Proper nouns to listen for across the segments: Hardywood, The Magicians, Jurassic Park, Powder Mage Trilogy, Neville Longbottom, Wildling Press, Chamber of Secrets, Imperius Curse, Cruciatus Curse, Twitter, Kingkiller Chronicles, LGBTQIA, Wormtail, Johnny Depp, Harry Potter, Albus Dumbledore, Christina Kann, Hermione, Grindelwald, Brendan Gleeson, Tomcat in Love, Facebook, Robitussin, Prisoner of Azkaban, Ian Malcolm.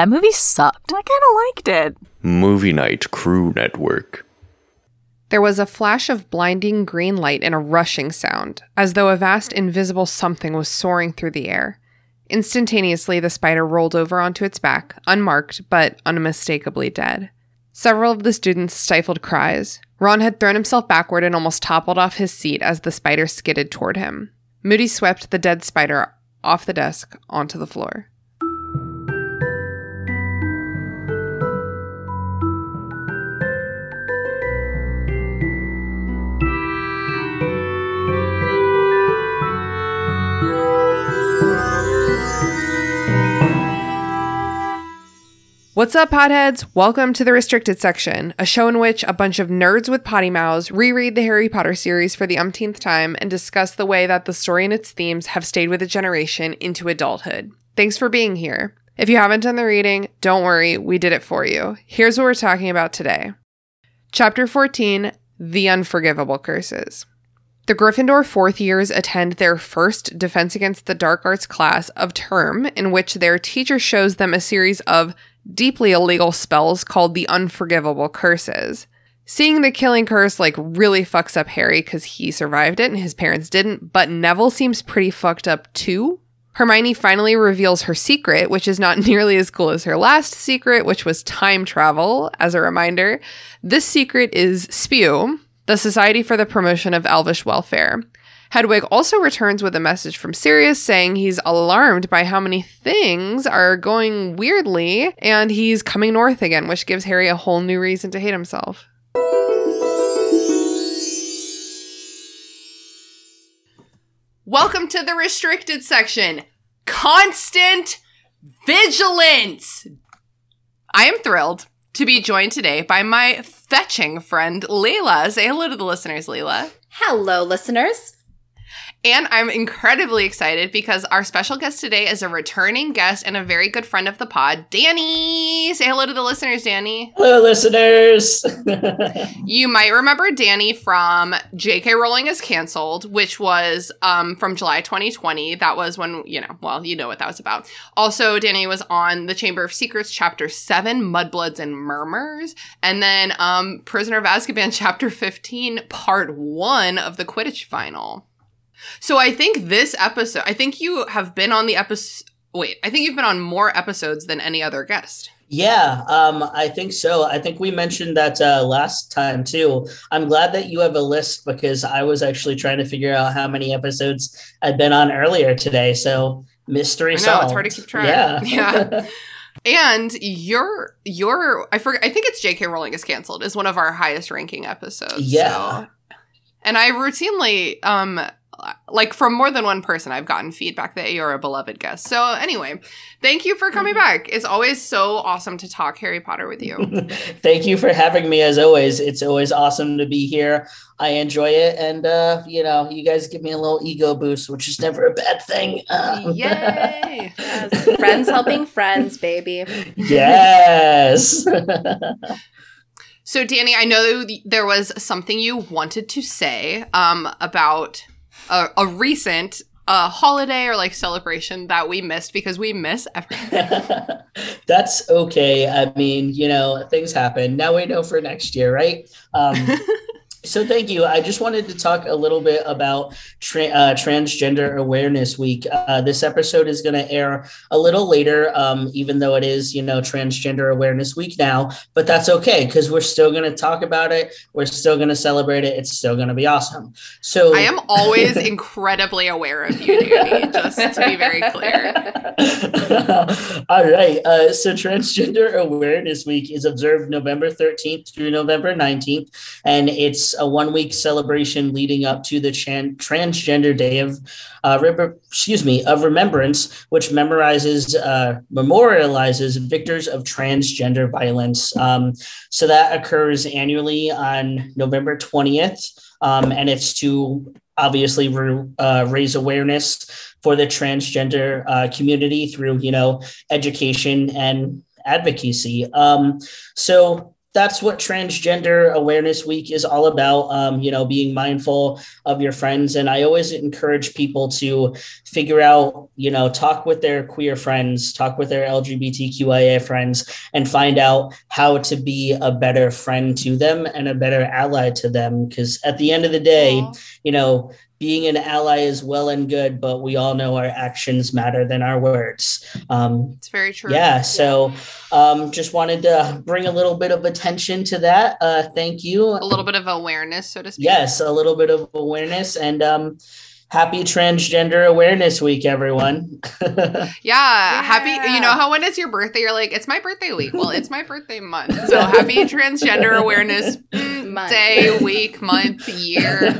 That movie sucked. I kind of liked it. Movie Night Crew Network. There was a flash of blinding green light and a rushing sound, as though a vast invisible something was soaring through the air. Instantaneously, the spider rolled over onto its back, unmarked, but unmistakably dead. Several of the students stifled cries. Ron had thrown himself backward and almost toppled off his seat as the spider skidded toward him. Moody swept the dead spider off the desk onto the floor. What's up, potheads? Welcome to the Restricted Section, a show in which a bunch of nerds with potty mouths reread the Harry Potter series for the umpteenth time and discuss the way that the story and its themes have stayed with a generation into adulthood. Thanks for being here. If you haven't done the reading, don't worry, we did it for you. Here's what we're talking about today. Chapter 14, The Unforgivable Curses. The Gryffindor fourth years attend their first Defense Against the Dark Arts class of term, in which their teacher shows them a series of deeply illegal spells called the Unforgivable Curses. Seeing the killing curse really fucks up Harry because he survived it and his parents didn't, but Neville seems pretty fucked up too. Hermione finally reveals her secret, which is not nearly as cool as her last secret, which was time travel. As a reminder, this secret is SPEW, the Society for the Promotion of Elvish Welfare. Hedwig also returns with a message from Sirius saying he's alarmed by how many things are going weirdly, and he's coming north again, which gives Harry a whole new reason to hate himself. Welcome to the Restricted Section. Constant vigilance! I am thrilled to be joined today by my fetching friend, Layla. Say hello to the listeners, Layla. Hello, listeners. And I'm incredibly excited because our special guest today is a returning guest and a very good friend of the pod, Danny. Say hello to the listeners, Danny. Hello, listeners. You might remember Danny from JK Rowling is Cancelled, which was from July 2020. That was when, you know what that was about. Also, Danny was on the Chamber of Secrets, Chapter 7, Mudbloods and Murmurs. And then Prisoner of Azkaban, Chapter 15, Part 1 of the Quidditch Final. So I think you've been on more episodes than any other guest. Yeah, I think so. I think we mentioned that last time, too. I'm glad that you have a list because I was actually trying to figure out how many episodes I'd been on earlier today. So mystery solved. It's hard to keep track. Yeah. And I think it's JK Rowling is Cancelled is one of our highest ranking episodes. Yeah. So. And I routinely, from more than one person, I've gotten feedback that you're a beloved guest. So anyway, thank you for coming back. It's always so awesome to talk Harry Potter with you. Thank you for having me, as always. It's always awesome to be here. I enjoy it. And, you guys give me a little ego boost, which is never a bad thing. Yay! Yes. Friends helping friends, baby. Yes! So, Danny, I know there was something you wanted to say about a recent holiday or celebration that we missed because we miss everything. That's okay. I mean, things happen. Now we know for next year, right? So thank you. I just wanted to talk a little bit about Transgender Awareness Week. This episode is going to air a little later, even though it is, Transgender Awareness Week now. But that's okay because we're still going to talk about it. We're still going to celebrate it. It's still going to be awesome. So I am always incredibly aware of you, Danny, just to be very clear. All right. So Transgender Awareness Week is observed November 13th through November 19th, and it's a one-week celebration leading up to the Transgender Day of Remembrance, which memorializes victors of transgender violence. So that occurs annually on November 20th, and it's to obviously raise awareness for the transgender community through education and advocacy. So that's what Transgender Awareness Week is all about, being mindful of your friends. And I always encourage people to figure out, talk with their queer friends, talk with their LGBTQIA friends, and find out how to be a better friend to them and a better ally to them. Because at the end of the day, being an ally is well and good, but we all know our actions matter than our words. It's very true. Yeah. So just wanted to bring a little bit of attention to that. Thank you. A little bit of awareness, so to speak. Yes, a little bit of awareness. And happy Transgender Awareness Week, everyone. Yeah. Happy. You know how when it's your birthday, you're like, it's my birthday week. Well, it's my birthday month. So happy Transgender Awareness Month. Day, week, month, year.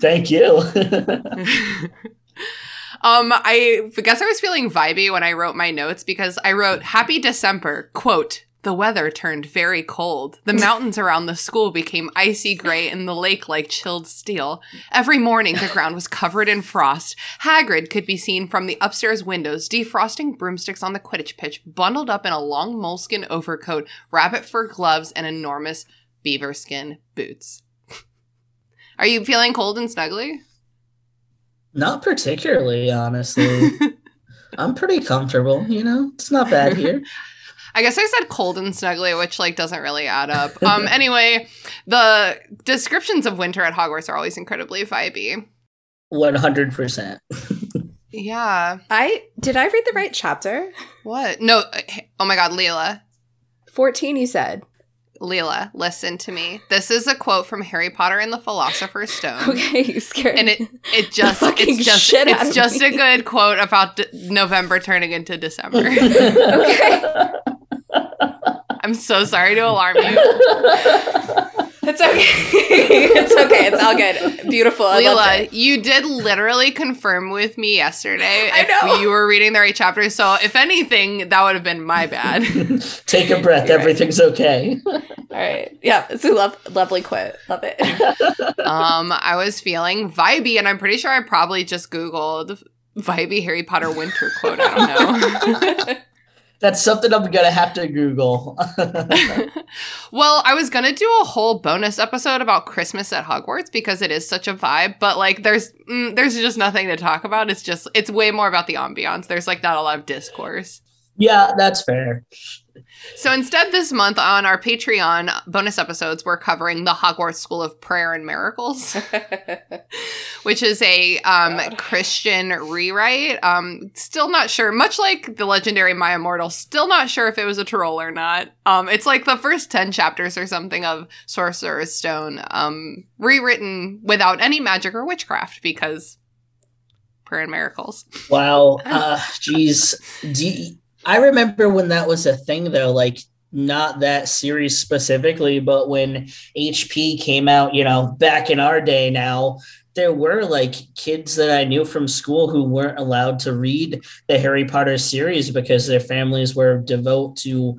Thank you. I guess I was feeling vibey when I wrote my notes because I wrote happy December, quote, the weather turned very cold. The mountains around the school became icy gray and the lake like chilled steel. Every morning, the ground was covered in frost. Hagrid could be seen from the upstairs windows, defrosting broomsticks on the Quidditch pitch, bundled up in a long moleskin overcoat, rabbit fur gloves, and enormous beaver skin boots. Are you feeling cold and snuggly? Not particularly, honestly. I'm pretty comfortable, It's not bad here. I guess I said cold and snuggly, which doesn't really add up. Anyway, the descriptions of winter at Hogwarts are always incredibly vibey. 100%. Yeah. Did I read the right chapter? What? No. Oh my God, Leela. 14, you said. Leela, listen to me. This is a quote from Harry Potter and the Philosopher's Stone. Okay, you scared. And it's just a good quote about November turning into December. Okay. I'm so sorry to alarm you. It's okay. It's okay. It's all good. Beautiful. I Leela, you did literally confirm with me yesterday if you were reading the right chapter. So if anything, that would have been my bad. Take a breath. You're everything's right. Okay. All right. Yeah. It's a lovely quote. Love it. I was feeling vibey, and I'm pretty sure I probably just Googled vibey Harry Potter winter quote. I don't know. That's something I'm going to have to Google. Well, I was going to do a whole bonus episode about Christmas at Hogwarts because it is such a vibe. But, there's just nothing to talk about. It's way more about the ambiance. There's, not a lot of discourse. Yeah, that's fair. So instead, this month on our Patreon bonus episodes, we're covering the Hogwarts School of Prayer and Miracles, which is a Christian rewrite. Still not sure, much like the legendary Maya Mortal, still not sure if it was a troll or not. It's the first 10 chapters or something of Sorcerer's Stone, rewritten without any magic or witchcraft because prayer and miracles. Wow. Geez. I remember when that was a thing, though, not that series specifically, but when HP came out, back in our day now, there were kids that I knew from school who weren't allowed to read the Harry Potter series because their families were devout to,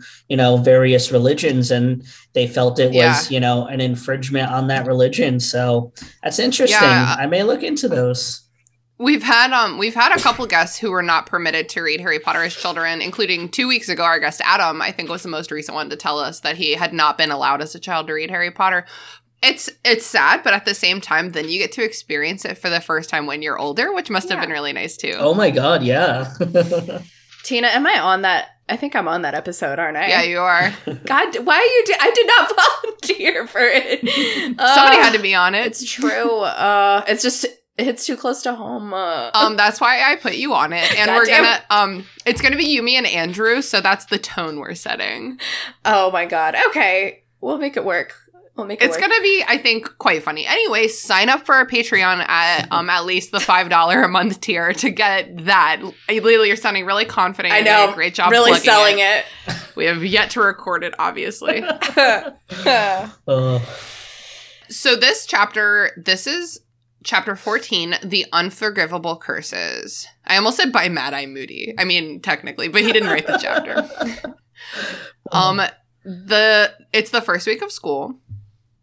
various religions, and they felt it was, an infringement on that religion. So that's interesting. Yeah. I may look into those. We've had a couple guests who were not permitted to read Harry Potter as children, including 2 weeks ago, our guest Adam, I think, was the most recent one to tell us that he had not been allowed as a child to read Harry Potter. It's sad, but at the same time, then you get to experience it for the first time when you're older, which must have been really nice too. Oh my God, yeah. Tina, am I on that? I think I'm on that episode, aren't I? Yeah, you are. God, why are you? I did not volunteer for it. Somebody had to be on it. It's true. It's just. It hits too close to home. That's why I put you on it. And we're gonna it's gonna be Yumi and Andrew, so that's the tone we're setting. Oh my God. Okay. We'll make it work. It's gonna be, I think, quite funny. Anyway, sign up for our Patreon at least the $5 a month tier to get that. Lily, you're sounding really confident. I know. Great job. Really selling it. We have yet to record it, obviously. So this is Chapter 14, The Unforgivable Curses. I almost said by Mad-Eye Moody. I mean, technically, but he didn't write the chapter. It's the first week of school.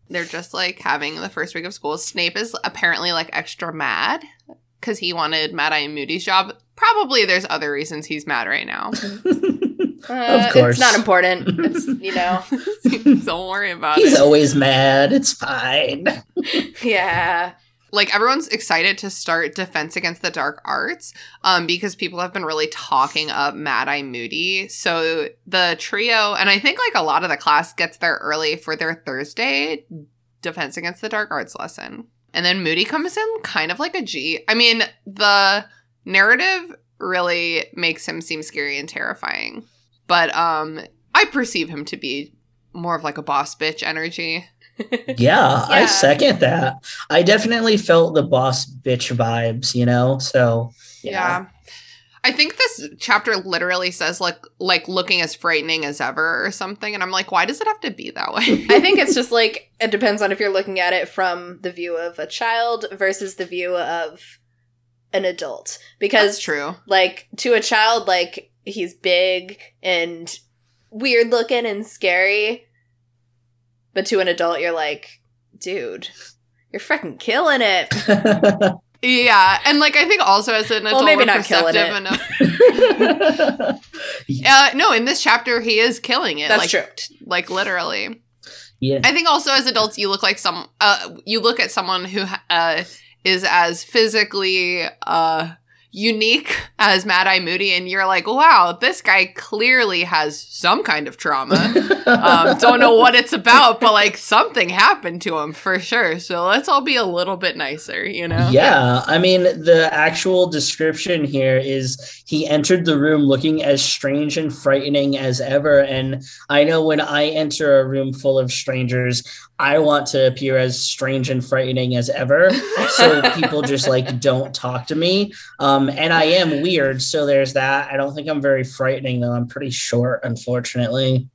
They're just, having the first week of school. Snape is apparently, extra mad because he wanted Mad-Eye Moody's job. Probably there's other reasons he's mad right now. Of course. It's not important. It's, you know. Don't worry about it. He's always mad. It's fine. Yeah. Like, everyone's excited to start Defense Against the Dark Arts because people have been really talking up Mad-Eye Moody. So the trio, and I think, like, a lot of the class gets there early for their Thursday Defense Against the Dark Arts lesson. And then Moody comes in kind of like a G. I mean, the narrative really makes him seem scary and terrifying. But I perceive him to be more of like a boss bitch energy. Yeah, I second that. I definitely felt the boss bitch vibes, you know? So, yeah. I think this chapter literally says, like looking as frightening as ever or something. And I'm like, why does it have to be that way? I think it's just like, it depends on if you're looking at it from the view of a child versus the view of an adult. Because, that's true. Like, to a child, like, he's big and weird looking and scary. But to an adult, you're like, dude, you're freaking killing it. Yeah. And, like, I think also as an adult, well, maybe not killing it. No, in this chapter, he is killing it. That's like, true. Like, literally. Yeah. I think also as adults, you look like you look at someone who is as physically unique as Mad-Eye Moody, and you're like, wow, this guy clearly has some kind of trauma. Don't know what it's about, but like something happened to him for sure. So let's all be a little bit nicer, you know? Yeah, I mean, the actual description here is he entered the room looking as strange and frightening as ever. And I know when I enter a room full of strangers, I want to appear as strange and frightening as ever, so people just like don't talk to me. And I am weird, so there's that. I don't think I'm very frightening, though. I'm pretty short, unfortunately.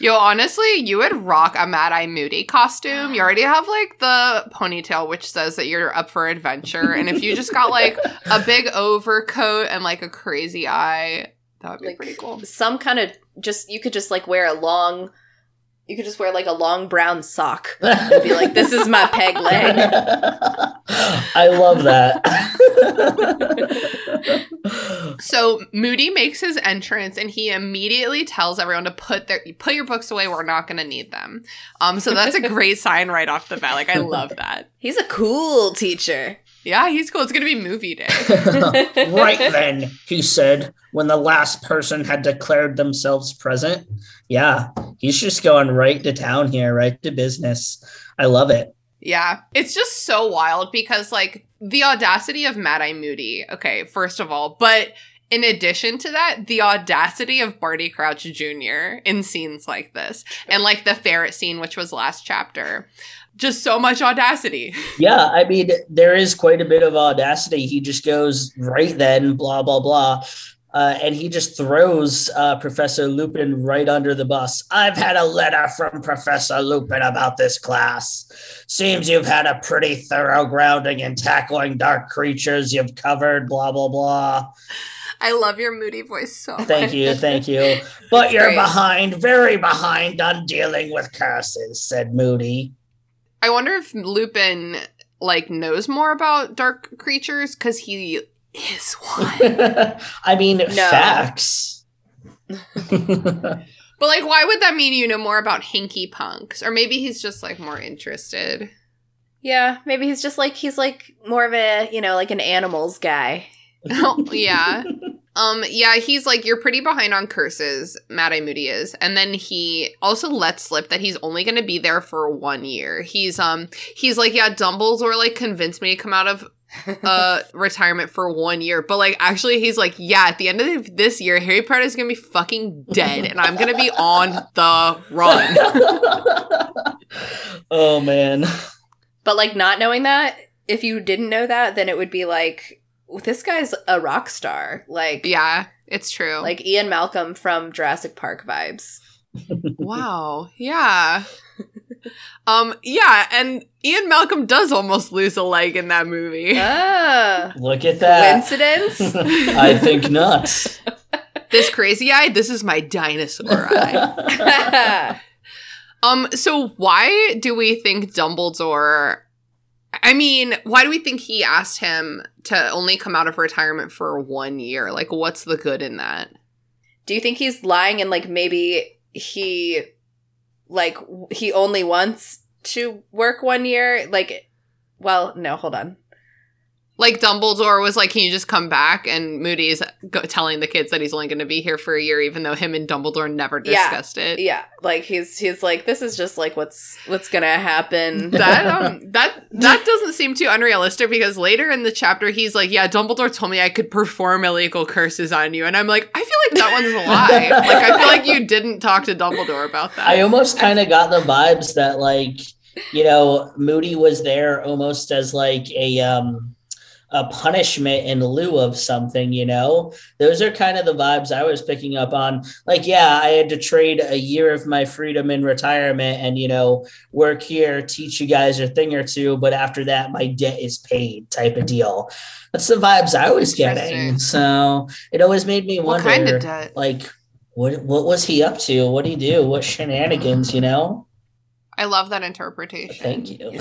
Yo, honestly, you would rock a Mad-Eye Moody costume. You already have, like, the ponytail, which says that you're up for adventure. And if you just got, like, a big overcoat and, like, a crazy eye, that would be like, pretty cool. Some kind of just, you could just, like, wear a long... You could just wear, like, a long brown sock and be like, this is my peg leg. I love that. So Moody makes his entrance, and he immediately tells everyone to put your books away. We're not going to need them. So that's a great sign right off the bat. Like, I love that. He's a cool teacher. Yeah, he's cool. It's going to be movie day. Right then, he said, when the last person had declared themselves present. Yeah, he's just going right to town here, right to business. I love it. Yeah, it's just so wild because, like, the audacity of Mad-Eye Moody, okay, first of all, but in addition to that, the audacity of Barty Crouch Jr. in scenes like this and, like, the ferret scene, which was last chapter. Just so much audacity. Yeah, I mean, there is quite a bit of audacity. He just goes right then, blah, blah, blah. And he just throws Professor Lupin right under the bus. I've had a letter from Professor Lupin about this class. Seems you've had a pretty thorough grounding in tackling dark creatures. You've covered blah, blah, blah. I love your Moody voice so much. Thank you. But you're behind, very behind on dealing with curses, said Moody. I wonder if Lupin, like, knows more about dark creatures, because he is one. I mean, facts. But, like, why would that mean you know more about hinky punks? Or maybe he's just, like, more interested. Yeah, maybe he's just, like, he's, like, more of a, you know, like an animals guy. Oh, yeah. Yeah, he's like, you're pretty behind on curses, Mad-Eye Moody is. And then he also lets slip that he's only going to be there for 1 year. He's like, yeah, Dumbledore, like, convinced me to come out of retirement for 1 year. But, like, actually, he's like, yeah, at the end of this year, Harry Potter is going to be fucking dead, and I'm going to be on the run. Oh, man. But, like, not knowing that, if you didn't know that, then it would be like... This guy's a rock star. Like, yeah, it's true. Like Ian Malcolm from Jurassic Park vibes. Wow. Yeah. Yeah, and Ian Malcolm does almost lose a leg in that movie. Ah, look at that. Coincidence? I think not. This crazy eye, this is my dinosaur eye. So why do we think Dumbledore... I mean, why do we think he asked him to only come out of retirement for 1 year? Like, what's the good in that? Do you think he's lying and, like, maybe he only wants to work 1 year? Like, well, no, hold on. Like, Dumbledore was like, can you just come back? And Moody is telling the kids that he's only going to be here for a year, even though him and Dumbledore never discussed it. Yeah, like, he's like, this is just, like, what's going to happen. That doesn't seem too unrealistic, because later in the chapter, he's like, yeah, Dumbledore told me I could perform illegal curses on you. And I'm like, I feel like that one's a lie. Like, I feel like you didn't talk to Dumbledore about that. I almost kind of got the vibes that, like, you know, Moody was there almost as, like, a punishment in lieu of something, you know? Those are kind of the vibes I was picking up on. Like, yeah, I had to trade a year of my freedom in retirement and, you know, work here, teach you guys a thing or two, but after that, my debt is paid type of deal. That's the vibes I was getting. So it always made me wonder, what kind of debt? Like, what was he up to? What did he do? What shenanigans, you know? I love that interpretation. Thank you.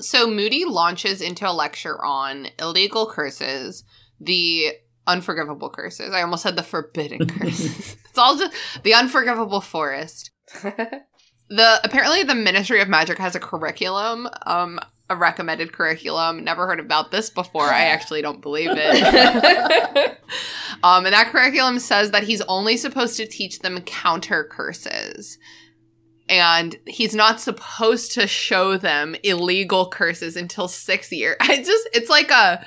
So Moody launches into a lecture on illegal curses, the unforgivable curses. I almost said the forbidden curses. It's all just the unforgivable forest. Apparently the Ministry of Magic has a curriculum, a recommended curriculum. Never heard about this before. I actually don't believe it. And that curriculum says that he's only supposed to teach them counter curses. And he's not supposed to show them illegal curses until 6th year. It's like a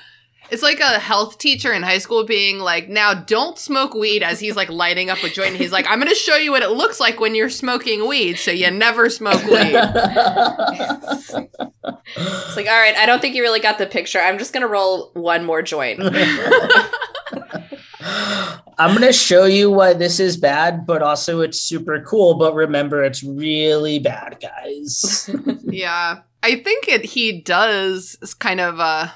health teacher in high school being like, now don't smoke weed, as he's like lighting up a joint. And he's like, I'm going to show you what it looks like when you're smoking weed. So you never smoke weed. It's like, all right, I don't think you really got the picture. I'm just going to roll one more joint. I'm going to show you why this is bad, but also it's super cool. But remember, it's really bad, guys. Yeah. I think he does kind of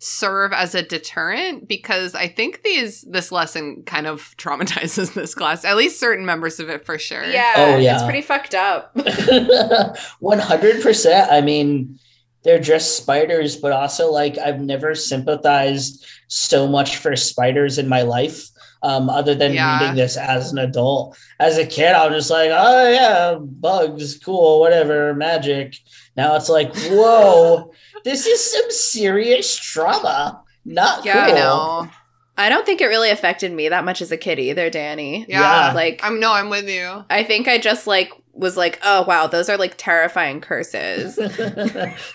serve as a deterrent, because I think this lesson kind of traumatizes this class. At least certain members of it, for sure. Yeah. Oh, yeah. It's pretty fucked up. 100%. I mean, they're just spiders, but also, like, I've never sympathized so much for spiders in my life, other than reading this as an adult. As a kid, I was just like, oh, yeah, bugs, cool, whatever, magic. Now it's like, whoa, this is some serious trauma. Not cool. I know. I don't think it really affected me that much as a kid either, Danny. Yeah. Like, I'm with you. I think I just, like, was like, oh, wow, those are, like, terrifying curses.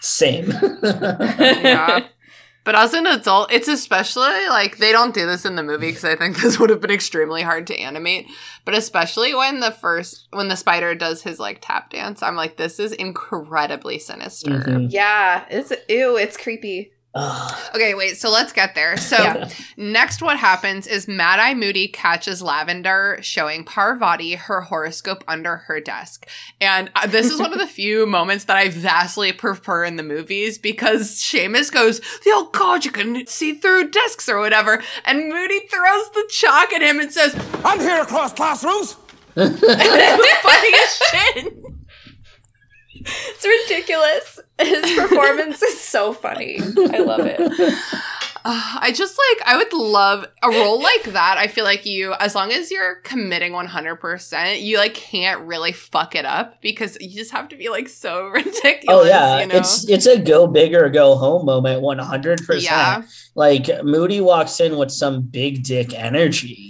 Same. Yeah. But as an adult, it's especially, like, they don't do this in the movie because I think this would have been extremely hard to animate. But especially when the spider does his, like, tap dance, I'm like, this is incredibly sinister. Mm-hmm. Yeah. It's creepy. Okay, wait, so let's get there. So next what happens is Mad-Eye Moody catches Lavender showing Parvati her horoscope under her desk. And this is one of the few moments that I vastly prefer in the movies, because Seamus goes, oh God, you can see through desks or whatever. And Moody throws the chalk at him and says, I'm here across classrooms. It's the funniest shit. It's ridiculous. His performance is so funny. I love it. I would love a role like that. I feel like as long as you're committing 100%, you, like, can't really fuck it up, because you just have to be, like, so ridiculous. Oh, yeah. You know? It's a go big or go home moment, 100%. Yeah. Like, Moody walks in with some big dick energy.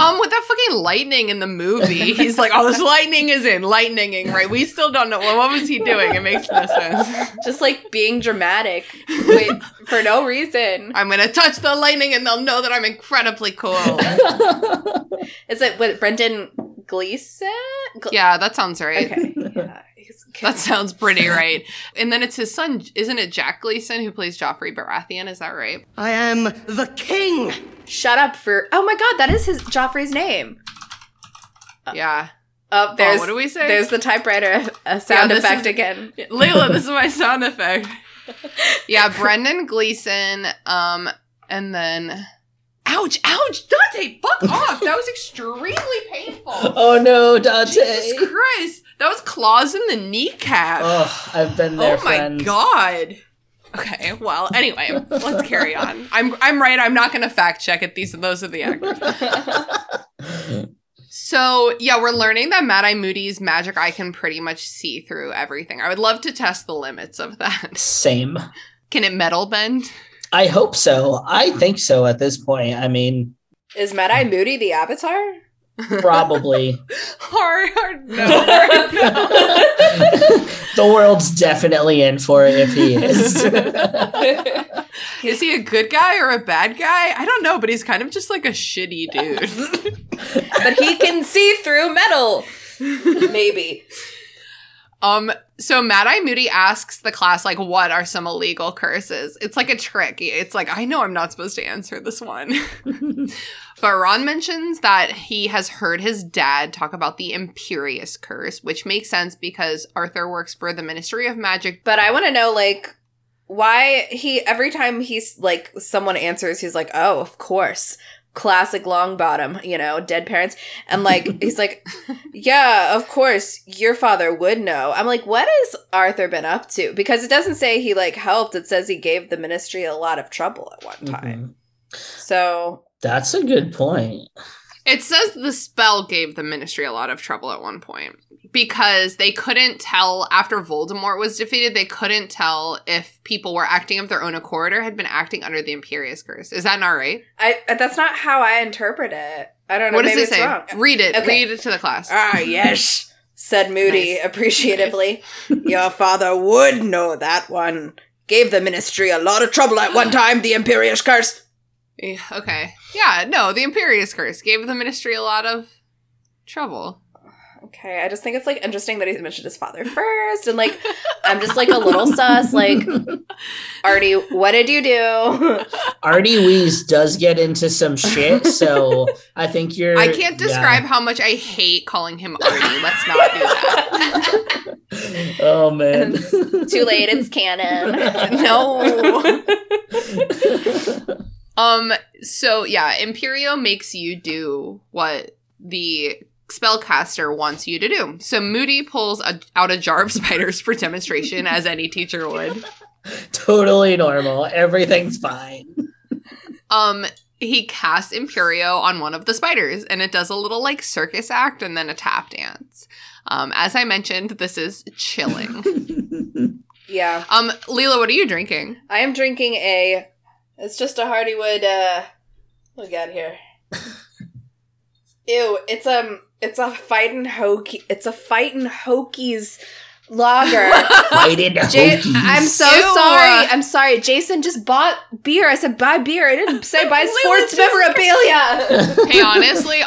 With that fucking lightning in the movie, he's like, oh, this lightning is lightninging, right? We still don't know. Well, what was he doing? It makes no sense. Just, like, being dramatic for no reason. I'm going to touch the lightning and they'll know that I'm incredibly cool. Is it with Brendan Gleeson? Yeah, that sounds right. Okay. Yeah. That sounds pretty right. And then it's his son, isn't it Jack Gleason, who plays Joffrey Baratheon? Is that right? I am the king! Shut up for... Oh my God, that is Joffrey's name. Yeah. Oh, what do we say? There's the typewriter sound effect again. Layla, this is my sound effect. Yeah, Brendan Gleeson, and then... Ouch, ouch, Dante, fuck off. That was extremely painful. Oh no, Dante. Jesus Christ. That was claws in the kneecap. Oh, I've been there, friend. Oh my God. Okay, well, anyway, let's carry on. I'm right. I'm not going to fact check it. Those are the actors. So, yeah, we're learning that Mad-Eye Moody's magic eye can pretty much see through everything. I would love to test the limits of that. Same. Can it metal bend? I hope so. I think so at this point. I mean... Is Mad-Eye Moody the Avatar? Probably. Hard no. Hard no. The world's definitely in for it if he is. Is he a good guy or a bad guy? I don't know, but he's kind of just like a shitty dude. But he can see through metal. Maybe. So Mad-Eye Moody asks the class, like, what are some illegal curses? It's like a trick. It's like, I know I'm not supposed to answer this one. But Ron mentions that he has heard his dad talk about the Imperius Curse, which makes sense because Arthur works for the Ministry of Magic. But I want to know, like, why he, every time he's, like, someone answers, he's like, oh, of course. Classic Longbottom, you know, dead parents. And, like, he's like, yeah, of course, your father would know. I'm like, what has Arthur been up to? Because it doesn't say he, like, helped. It says he gave the ministry a lot of trouble at one time. Mm-hmm. So... That's a good point. It says the spell gave the ministry a lot of trouble at one point. Because they couldn't tell, after Voldemort was defeated, they couldn't tell if people were acting of their own accord or had been acting under the Imperius Curse. Is that not right? That's not how I interpret it. I don't know. What does it say? Wrong. Read it. Okay. Read it to the class. Ah, yes, said Moody nice. Appreciatively. Your father would know that one. Gave the ministry a lot of trouble at one time, the Imperius Curse. Okay. Yeah, no, the Imperius Curse gave the ministry a lot of trouble. Okay, I just think it's, like, interesting that he mentioned his father first, and, like, I'm just, like, a little sus, like, Artie, what did you do? Artie Weeze does get into some shit, so I think you're... I can't describe how much I hate calling him Artie. Let's not do that. Oh, man. It's too late, it's canon. No. So, yeah, Imperio makes you do what the... spellcaster wants you to do. So Moody pulls out a jar of spiders for demonstration, as any teacher would. Totally normal. Everything's fine. He casts Imperio on one of the spiders, and it does a little, like, circus act and then a tap dance. As I mentioned, this is chilling. Yeah. Leela, what are you drinking? I am drinking it's just a Hardywood, what do we got here? Ew, it's a Fightin' Hokies lager. Fightin' Hokies. I'm so sorry. I'm sorry. Jason just bought beer. I said buy beer. I didn't say buy sports memorabilia. Hey, honestly,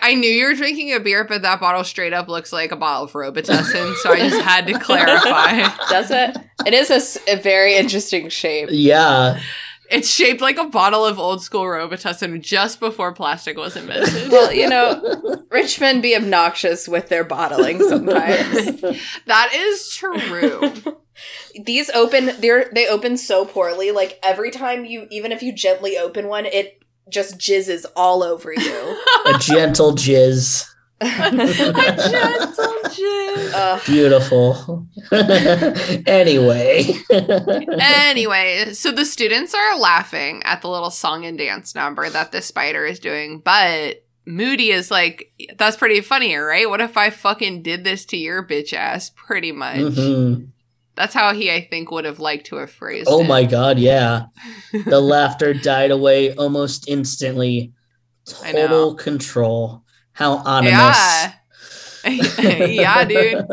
I knew you were drinking a beer, but that bottle straight up looks like a bottle for Robitussin, so I just had to clarify. Does it? It is a very interesting shape. Yeah. It's shaped like a bottle of old school Robitussin just before plastic was invented. Well, you know, Richmond be obnoxious with their bottling sometimes. That is true. These open so poorly. Like, every time even if you gently open one, it just jizzes all over you. A gentle jizz. A gentle jizz. Beautiful. Anyway, so the students are laughing at the little song and dance number that this spider is doing, but Moody is like, that's pretty funny, right? What if I fucking did this to your bitch ass, pretty much. Mm-hmm. That's how he, I think, would have liked to have phrased it. Oh my god, yeah. The laughter died away almost instantly. Total control. How ominous. Yeah. Yeah, dude.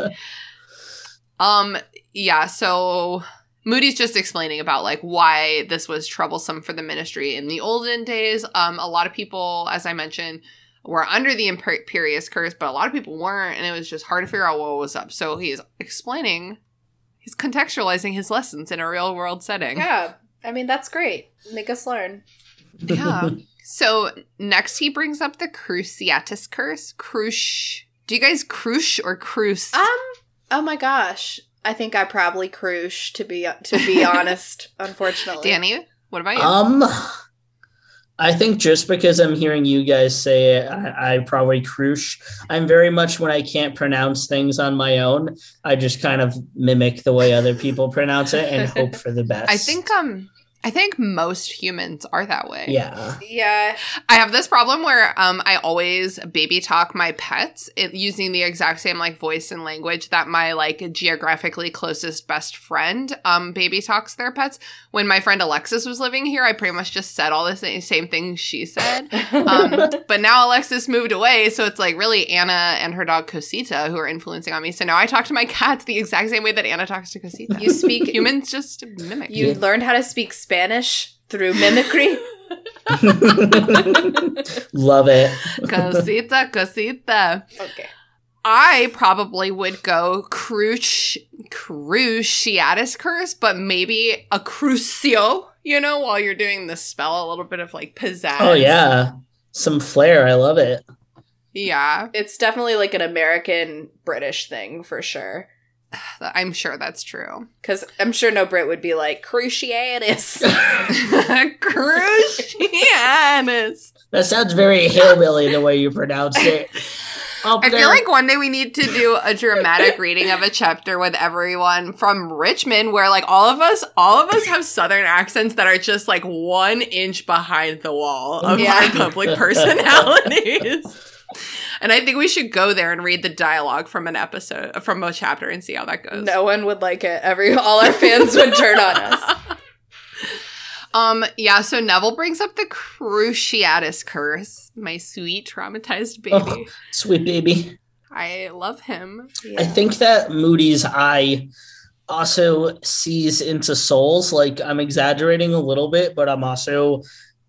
Yeah, so Moody's just explaining about, like, why this was troublesome for the ministry in the olden days. A lot of people, as I mentioned, were under the Imperius Curse, but a lot of people weren't, and it was just hard to figure out what was up. So he's explaining, he's contextualizing his lessons in a real-world setting. Yeah, I mean, that's great. Make us learn. Yeah. So next he brings up the Cruciatus Curse. Crush. Do you guys crush or cruise? Oh my gosh. I think I probably crush, to be honest, unfortunately. Danny, what about you? I think just because I'm hearing you guys say it, I probably crush. I'm very much when I can't pronounce things on my own, I just kind of mimic the way other people pronounce it and hope for the best. I think most humans are that way. Yeah. Yeah. I have this problem where I always baby talk my pets using the exact same like voice and language that my like geographically closest best friend baby talks their pets. When my friend Alexis was living here, I pretty much just said all the same things she said. But now Alexis moved away, so it's like really Anna and her dog Cosita who are influencing on me. So now I talk to my cats the exact same way that Anna talks to Cosita. You speak humans just mimic. You learned how to speak Spanish through mimicry. Love it. Cosita, cosita. Okay. I probably would go Cruciatus Curse, but maybe a Crucio, you know, while you're doing the spell, a little bit of like pizzazz. Oh, yeah. Some flair. I love it. Yeah. It's definitely like an American British thing for sure. I'm sure that's true. Because I'm sure no Brit would be like, Cruciatus. Cruciatus. That sounds very hillbilly the way you pronounce it. I feel like one day we need to do a dramatic reading of a chapter with everyone from Richmond where like all of us have Southern accents that are just like 1 inch behind the wall of our public personalities. And I think we should go there and read the dialogue from a chapter and see how that goes. No one would like it. All our fans would turn on us. Yeah, so Neville brings up the Cruciatus Curse, my sweet traumatized baby. Oh, sweet baby. I love him. Yeah. I think that Moody's eye also sees into souls. Like, I'm exaggerating a little bit, but I'm also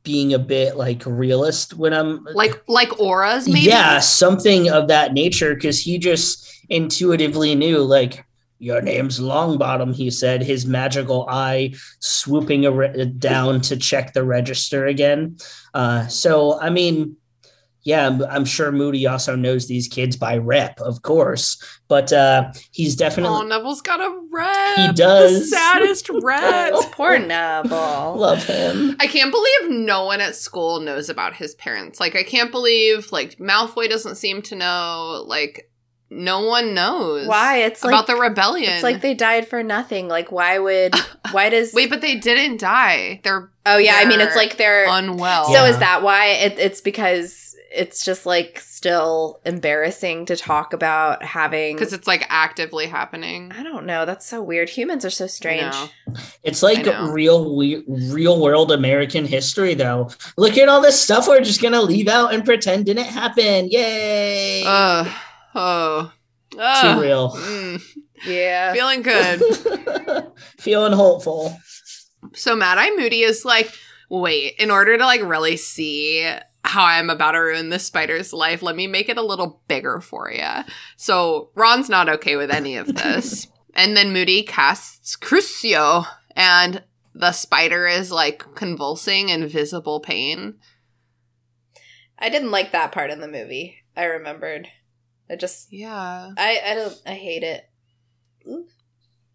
being a bit like realist when I'm like auras, maybe. Yeah, something of that nature. Because he just intuitively knew, like, your name's Longbottom. He said, his magical eye swooping down to check the register again. So I mean, yeah, I'm sure Moody also knows these kids by rep, of course. But he's definitely... Oh, Neville's got a rep. He does. The saddest rep. Poor Neville. Love him. I can't believe no one at school knows about his parents. Like, I can't believe, like, Malfoy doesn't seem to know, like... No one knows. Why? It's about the rebellion. It's like they died for nothing. Like, why does... Wait, but they didn't die. They're... Oh, yeah. I mean, it's like they're... Unwell. So is that why? It's because it's just, like, still embarrassing to talk about having... Because it's, like, actively happening. I don't know. That's so weird. Humans are so strange. It's like real world American history, though. Look at all this stuff we're just going to leave out and pretend didn't happen. Yay! Oh. Too real. Mm. Yeah. Feeling good. Feeling hopeful. So Mad-Eye Moody is like, wait, in order to like really see how I'm about to ruin this spider's life, let me make it a little bigger for you. So Ron's not okay with any of this. And then Moody casts Crucio and the spider is like convulsing in visible pain. I didn't like that part in the movie. I remembered. I hate it. Ooh.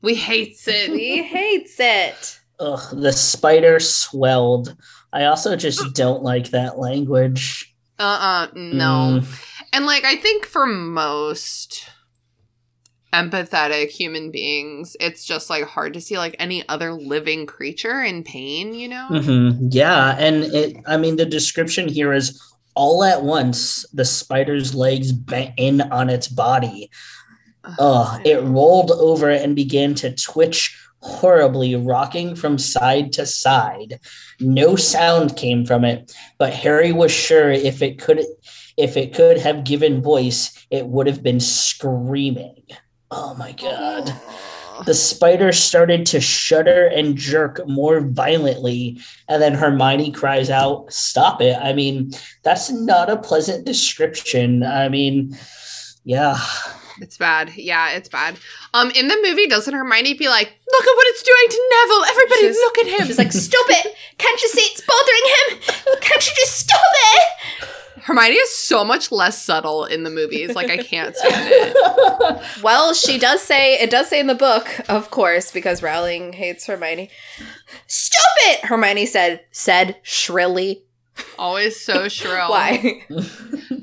We hates it. We hates it. Ugh, the spider swelled. I also just don't like that language. No. And like, I think for most empathetic human beings, it's just like hard to see like any other living creature in pain, you know? Mm-hmm. Yeah. And the description here is, all at once, the spider's legs bent in on its body. It rolled over and began to twitch horribly, rocking from side to side. No sound came from it, but Harry was sure if it could have given voice, it would have been screaming. Oh my God. The spider started to shudder and jerk more violently, and then Hermione cries out, "Stop it!" I mean, that's not a pleasant description. I mean, yeah. It's bad. Yeah, it's bad. In the movie, doesn't Hermione be like, look at what it's doing to Neville. Everybody look at him. She's like, stop it. Can't you see it's bothering him? Can't you just stop it? Hermione is so much less subtle in the movies. Like, I can't stand it. Well, it does say in the book, of course, because Rowling hates Hermione. Stop it! Hermione said shrilly. Always so shrill. Why?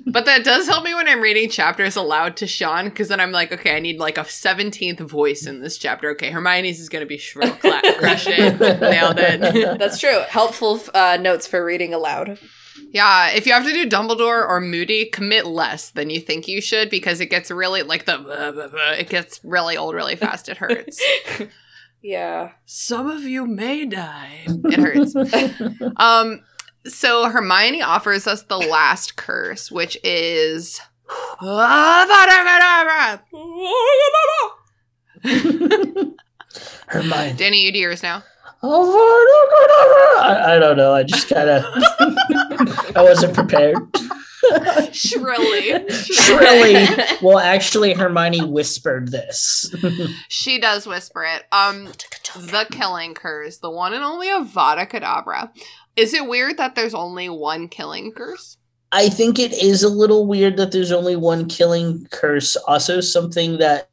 But that does help me when I'm reading chapters aloud to Sean, because then I'm like, okay, I need like a 17th voice in this chapter. Okay, Hermione's is going to be shrill, crush it, nailed it. That's true. Helpful notes for reading aloud. Yeah, if you have to do Dumbledore or Moody, commit less than you think you should, because it gets really, like, the blah, blah, blah, it gets really old really fast. It hurts. Yeah. Some of you may die. It hurts. So Hermione offers us the last curse, which is Avada Kedavra. Hermione. Danny, you do yours now. I don't know. I just kind of... I wasn't prepared. Shrilly. Well, actually, Hermione whispered this. She does whisper it. The killing curse. The one and only Avada Kedavra. Is it weird that there's only one killing curse? I think it is a little weird that there's only one killing curse. Also, something that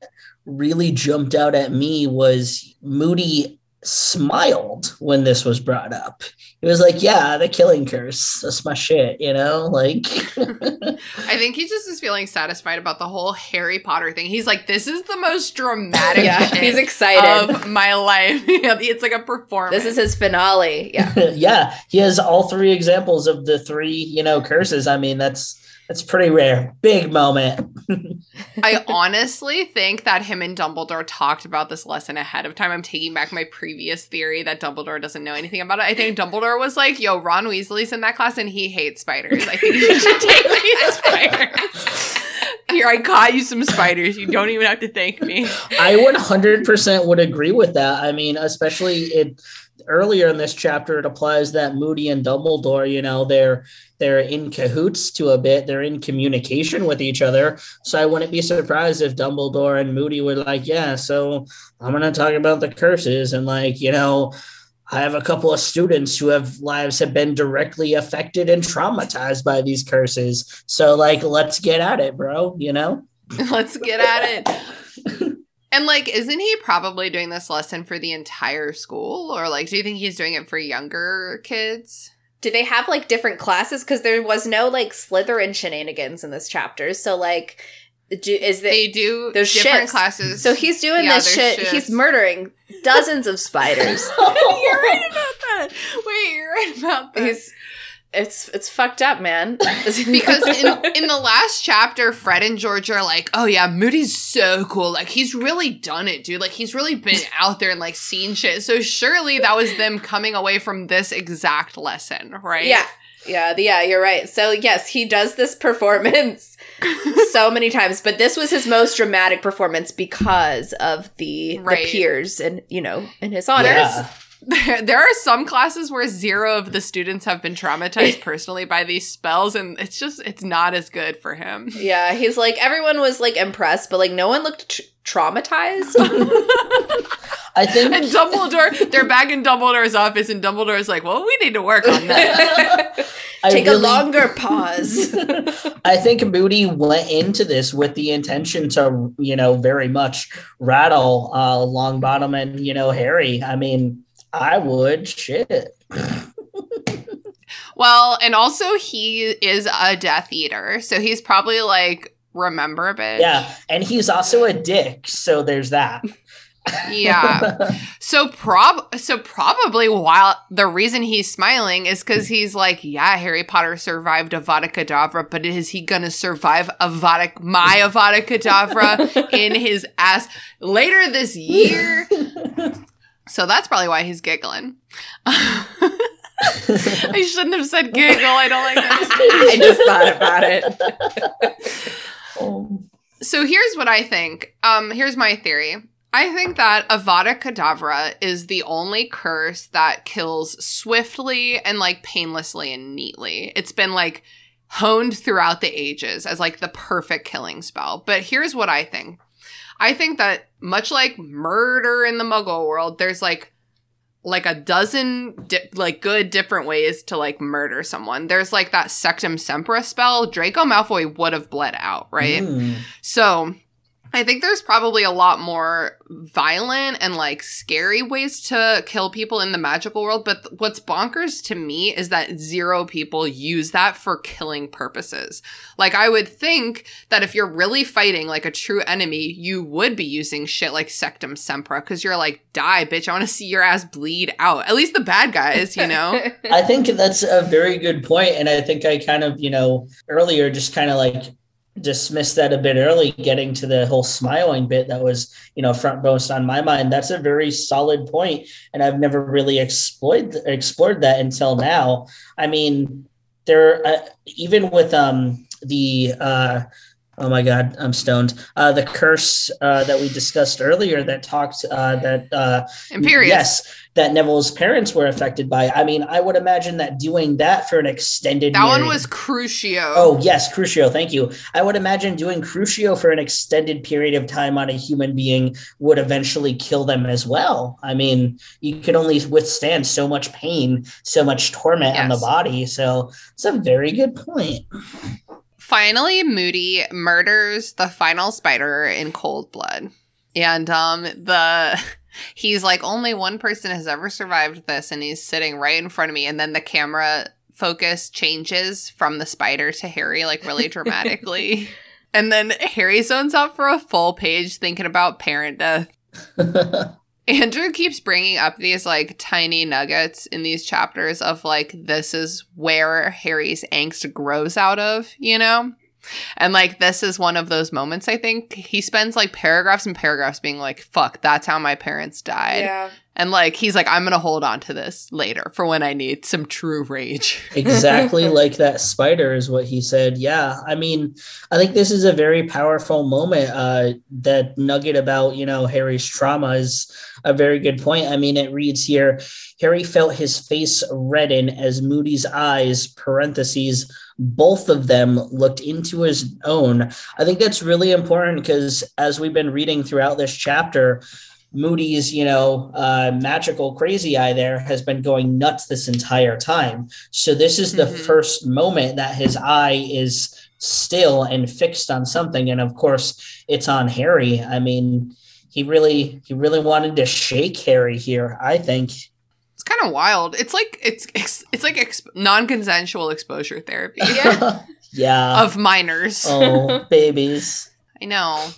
really jumped out at me was Moody smiled when this was brought up. It was like, yeah, the killing curse, that's my shit, you know, like. I think he just is feeling satisfied about the whole Harry Potter thing. He's like, this is the most dramatic shit he's excited of my life. It's like a performance. This is his finale. Yeah. Yeah, he has all three examples of the three, you know, curses. I mean, that's pretty rare. Big moment. I honestly think that him and Dumbledore talked about this lesson ahead of time. I'm taking back my previous theory that Dumbledore doesn't know anything about it. I think Dumbledore was like, yo, Ron Weasley's in that class and he hates spiders. I think you should take me to spiders. Here, I caught you some spiders. You don't even have to thank me. I 100% would agree with that. I mean, especially earlier in this chapter, it applies that Moody and Dumbledore, you know, they're in cahoots to a bit. They're in communication with each other. So I wouldn't be surprised if Dumbledore and Moody were like, yeah, so I'm going to talk about the curses. And like, you know, I have a couple of students who lives have been directly affected and traumatized by these curses. So like, let's get at it, bro. You know, let's get at it. And, like, isn't he probably doing this lesson for the entire school? Or, like, do you think he's doing it for younger kids? Do they have, like, different classes? Because there was no, like, Slytherin shenanigans in this chapter. So, like, there's different classes. So he's doing this shit. Shifts. He's murdering dozens of spiders. You're right about that. Wait, you're right about that. It's fucked up, man. Because in the last chapter, Fred and George are like, oh yeah, Moody's so cool. Like, he's really done it, dude. Like, he's really been out there and, like, seen shit. So surely that was them coming away from this exact lesson, right? Yeah, you're right. So yes, he does this performance so many times. But this was his most dramatic performance because of the peers and, you know, in his honors. Yeah. There are some classes where zero of the students have been traumatized personally by these spells, and it's not as good for him. Yeah, he's like, everyone was, like, impressed, but, like, no one looked traumatized. I think. And Dumbledore, they're back in Dumbledore's office, and Dumbledore's like, well, we need to work on that. Take a longer pause. I think Moody went into this with the intention to, you know, very much rattle Longbottom and, you know, Harry. I mean, I would. Shit. Well, and also he is a Death Eater, so he's probably like, remember a bit. Yeah, and he's also a dick, so there's that. Yeah. So probably while the reason he's smiling is because he's like, yeah, Harry Potter survived Avada Kedavra, but is he gonna survive Avada Kedavra in his ass later this year? So that's probably why he's giggling. I shouldn't have said giggle. I don't like that. I just thought about it. So here's what I think. Here's my theory. I think that Avada Kedavra is the only curse that kills swiftly and, like, painlessly and neatly. It's been, like, honed throughout the ages as, like, the perfect killing spell. But here's what I think. I think that much like murder in the Muggle world, there's like a dozen good different ways to, like, murder someone. There's, like, that Sectum Sempra spell. Draco Malfoy would have bled out, right? Mm. So I think there's probably a lot more violent and, like, scary ways to kill people in the magical world. But what's bonkers to me is that zero people use that for killing purposes. Like, I would think that if you're really fighting, like, a true enemy, you would be using shit like Sectum Sempra. Because you're like, die, bitch. I want to see your ass bleed out. At least the bad guys, you know? I think that's a very good point. And I think I kind of, you know, earlier just kind of, like, dismissed that a bit early, getting to the whole smiling bit that was, you know, frontmost on my mind. That's a very solid point, and I've never really explored that until now. I mean, there even with the oh my God, I'm stoned. The curse that we discussed earlier that talked that Imperius. Yes, that Neville's parents were affected by. I mean, I would imagine that doing that for an extended That one was Crucio. Oh, yes, Crucio. Thank you. I would imagine doing Crucio for an extended period of time on a human being would eventually kill them as well. I mean, you can only withstand so much pain, so much torment on the body. So it's a very good point. Finally, Moody murders the final spider in cold blood. And he's like, only one person has ever survived this, and he's sitting right in front of me. And then the camera focus changes from the spider to Harry, like, really dramatically. And then Harry zones out for a full page thinking about parent death. Andrew keeps bringing up these, like, tiny nuggets in these chapters of, like, this is where Harry's angst grows out of, you know? And, like, this is one of those moments, I think. He spends, like, paragraphs and paragraphs being like, fuck, that's how my parents died. Yeah. And, like, he's like, I'm going to hold on to this later for when I need some true rage. Exactly like that spider is what he said. Yeah. I mean, I think this is a very powerful moment. That nugget about, you know, Harry's trauma is a very good point. I mean, it reads here, Harry felt his face redden as Moody's eyes, parentheses, both of them looked into his own. I think that's really important because as we've been reading throughout this chapter, Moody's, you know, magical crazy eye there has been going nuts this entire time. So this is the first moment that his eye is still and fixed on something. And of course, it's on Harry. I mean, he really wanted to shake Harry here, I think. It's kind of wild. It's like non-consensual exposure therapy. Yeah. Yeah. Of minors. Oh, babies. I know.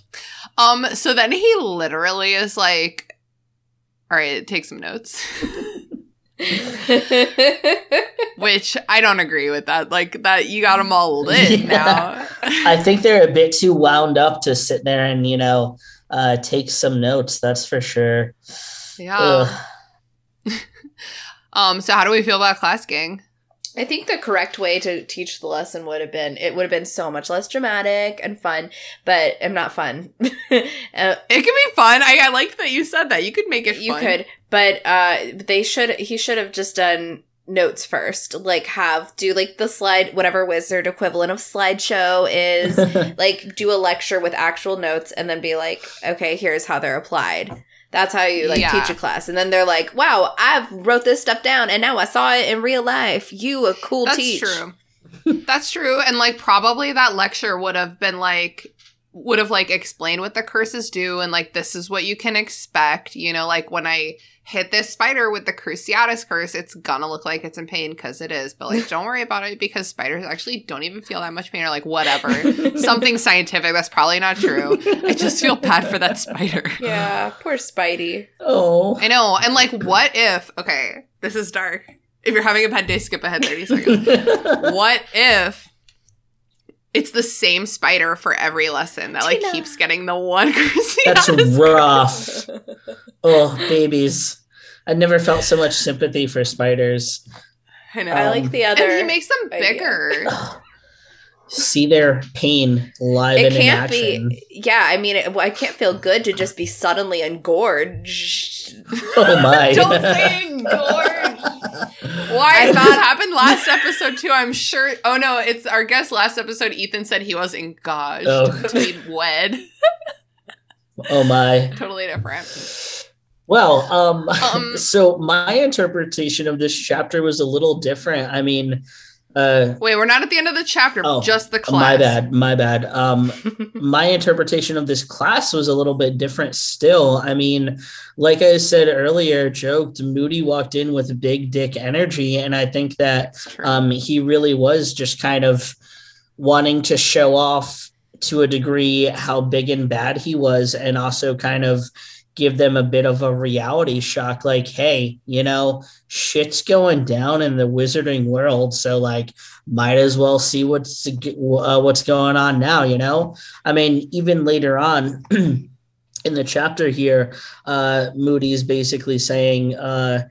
So then he literally is like, all right, take some notes. Which I don't agree with that. Like, that you got them all lit now. I think they're a bit too wound up to sit there and, you know, take some notes. That's for sure. Yeah. So how do we feel about class gang? I think the correct way to teach the lesson would have been so much less dramatic and fun, but I'm not fun. It can be fun. I like that you said that. You could make it fun. You could, but he should have just done notes first, like do the slide, whatever wizard equivalent of slideshow is, like do a lecture with actual notes and then be like, okay, here's how they're applied. That's how you teach a class. And then they're like, wow, I've wrote this stuff down and now I saw it in real life. You a cool teach. That's true. That's true. And like probably that lecture would have explained what the curses do and like this is what you can expect. You know, like when I hit this spider with the Cruciatus Curse, it's gonna look like it's in pain because it is. But like don't worry about it because spiders actually don't even feel that much pain or like whatever. Something scientific that's probably not true. I just feel bad for that spider. Yeah, poor Spidey. Oh. I know. And like what if, okay, this is dark. If you're having a bad day, skip ahead 30 seconds. What if it's the same spider for every lesson that, like, keeps getting the one Cruciatus. That's rough. Oh, babies. I never felt so much sympathy for spiders. I know. I like the other. And he makes them bigger. See their pain live and in action. It can't be. Yeah, I mean, I can't feel good to just be suddenly engorged. Oh, my. Don't say engorged. Why that happened last episode too? I'm sure. Oh no, it's our guest last episode. Ethan said he was engaged to be wed. Oh my! Totally different. Well, so my interpretation of this chapter was a little different. I mean, Wait, we're not at the end of the chapter, just the class. My bad. My interpretation of this class was a little bit different still. I mean, like I said earlier, joked, Moody walked in with big dick energy, and I think that he really was just kind of wanting to show off to a degree how big and bad he was, and also kind of give them a bit of a reality shock, like, hey, you know, shit's going down in the wizarding world, so like might as well see what's going on now, you know? I mean, even later on in the chapter here, Moody's basically saying Avada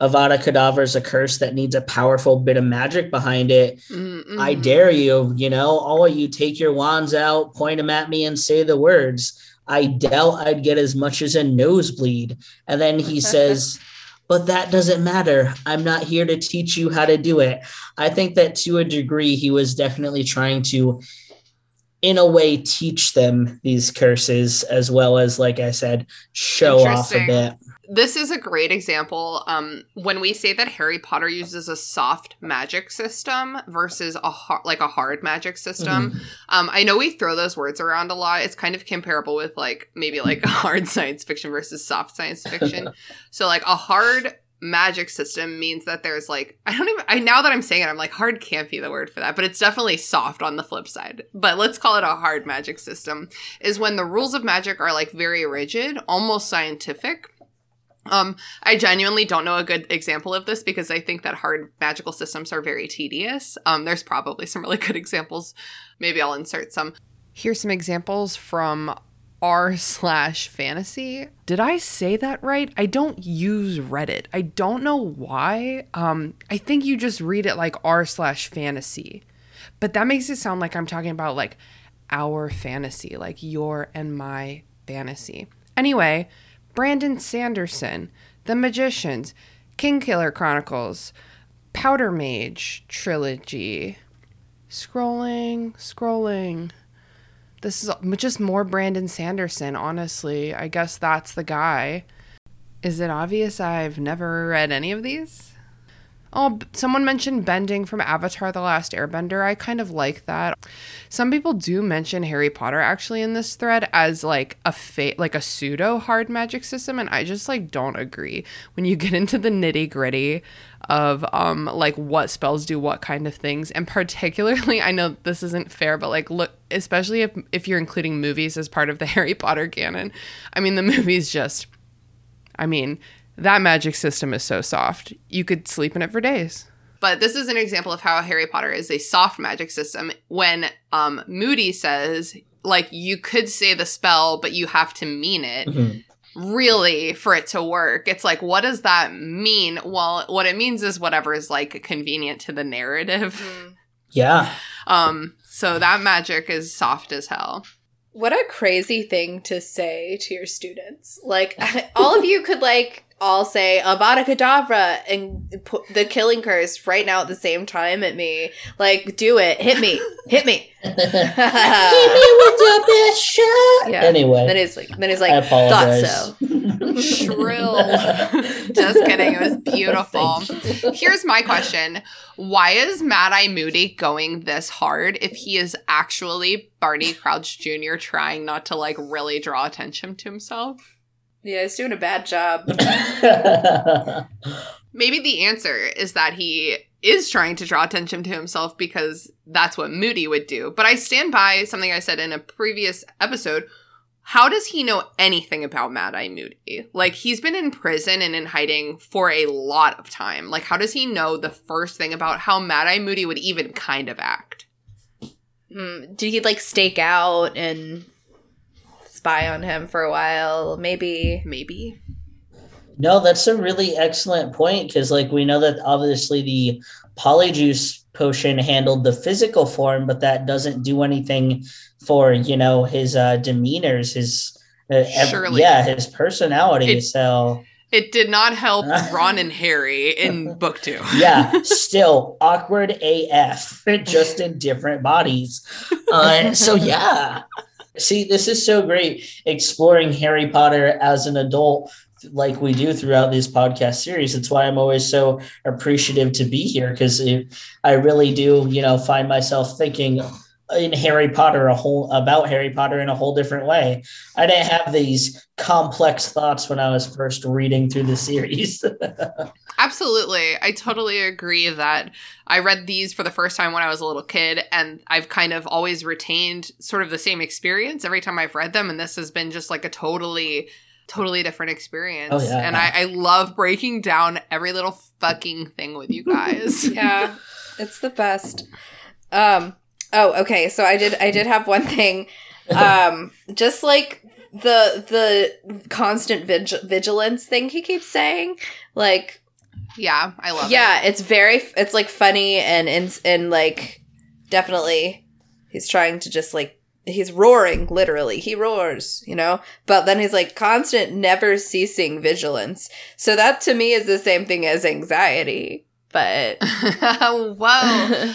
Kedavra is a curse that needs a powerful bit of magic behind it. Mm-mm. I dare you, you know, all of you take your wands out, point them at me and say the words. I doubt I'd get as much as a nosebleed. And then he says, but that doesn't matter. I'm not here to teach you how to do it. I think that to a degree, he was definitely trying to, in a way, teach them these curses, as well as, like I said, show off a bit. This is a great example. When we say that Harry Potter uses a soft magic system versus a hard magic system, I know we throw those words around a lot. It's kind of comparable with maybe hard science fiction versus soft science fiction. So a hard magic system means that there's now that I'm saying it, I'm like, hard can't be the word for that, but it's definitely soft on the flip side. But let's call it a hard magic system is when the rules of magic are very rigid, almost scientific. I genuinely don't know a good example of this because I think that hard magical systems are very tedious. There's probably some really good examples. Maybe I'll insert some. Here's some examples from r/fantasy. Did I say that right? I don't use Reddit. I don't know why. I think you just read it like r/fantasy. But that makes it sound like I'm talking about our fantasy, your and my fantasy. Anyway, Brandon Sanderson, The Magicians, Kingkiller Chronicles, Powder Mage Trilogy. Scrolling. This is just more Brandon Sanderson, honestly. I guess that's the guy. Is it obvious I've never read any of these? Oh, someone mentioned Bending from Avatar The Last Airbender. I kind of like that. Some people do mention Harry Potter actually in this thread as a pseudo hard magic system, and I just don't agree. When you get into the nitty gritty of what spells do what kind of things, and particularly, I know this isn't fair, but look, especially if you're including movies as part of the Harry Potter canon, I mean the movies just, that magic system is so soft. You could sleep in it for days. But this is an example of how Harry Potter is a soft magic system when Moody says, you could say the spell, but you have to mean it. Mm-hmm. Really, for it to work. It's what does that mean? Well, what it means is whatever is, convenient to the narrative. Mm. Yeah. So that magic is soft as hell. What a crazy thing to say to your students. All of you could, all say Avada Kedavra and put the killing curse right now at the same time at me. Do it. Hit me. Hit me with the best shot. Yeah. Anyway. Then it's like, thought so. Shrill. Just kidding. It was beautiful. Here's my question. Why is Mad-Eye Moody going this hard if he is actually Barty Crouch Jr. trying not to, really draw attention to himself? Yeah, he's doing a bad job. Maybe the answer is that he is trying to draw attention to himself because that's what Moody would do. But I stand by something I said in a previous episode. How does he know anything about Mad-Eye Moody? He's been in prison and in hiding for a lot of time. How does he know the first thing about how Mad-Eye Moody would even kind of act? Did he, stake out and spy on him for a while? Maybe. No, that's a really excellent point because we know that obviously the Polyjuice potion handled the physical form, but that doesn't do anything for his demeanors, his his personality. It did not help Ron and Harry in book 2. Yeah, still awkward AF, just in different bodies. So yeah. See, this is so great, exploring Harry Potter as an adult like we do throughout these podcast series. It's why I'm always so appreciative to be here, because I really do, you know, find myself thinking in Harry Potter about Harry Potter in a whole different way. I didn't have these complex thoughts when I was first reading through the series. Absolutely. I totally agree that I read these for the first time when I was a little kid, and I've kind of always retained sort of the same experience every time I've read them. And this has been just like a totally different experience. Oh, yeah. And I love breaking down every little fucking thing with you guys. Yeah, it's the best. Oh, okay. So I did have one thing, just like the constant vigilance thing he keeps saying, like, yeah, I love it. Yeah, it's like funny and like definitely he's trying to just like, he's roaring, literally. He roars, you know, but then he's like constant, never ceasing vigilance. So that to me is the same thing as anxiety, but whoa.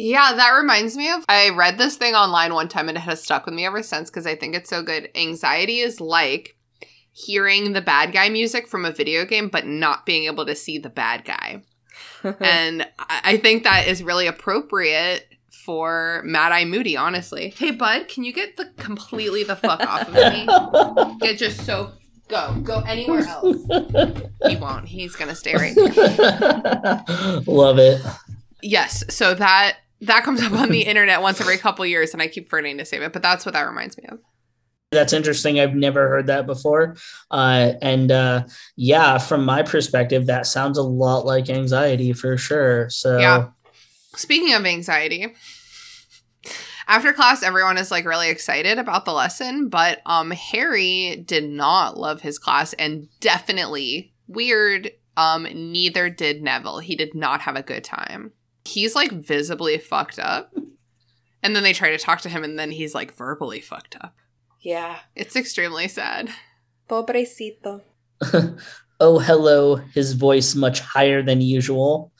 Yeah, that reminds me of, I read this thing online one time and it has stuck with me ever since because I think it's so good. Anxiety is like hearing the bad guy music from a video game but not being able to see the bad guy. And I think that is really appropriate for Mad-Eye Moody, honestly. Hey, bud, can you get completely the fuck off of me? Get just so... Go anywhere else. He won't. He's going to stay right there. Love it. Yes, so that comes up on the internet once every couple years, and I keep forgetting to save it, but that's what that reminds me of. That's interesting. I've never heard that before. Yeah, from my perspective, that sounds a lot like anxiety for sure. So, yeah. Speaking of anxiety, after class, everyone is like really excited about the lesson, but Harry did not love his class, and definitely weird. Neither did Neville. He did not have a good time. He's like visibly fucked up. And then they try to talk to him and then he's like verbally fucked up. Yeah. It's extremely sad. Pobrecito. Oh, hello. His voice much higher than usual.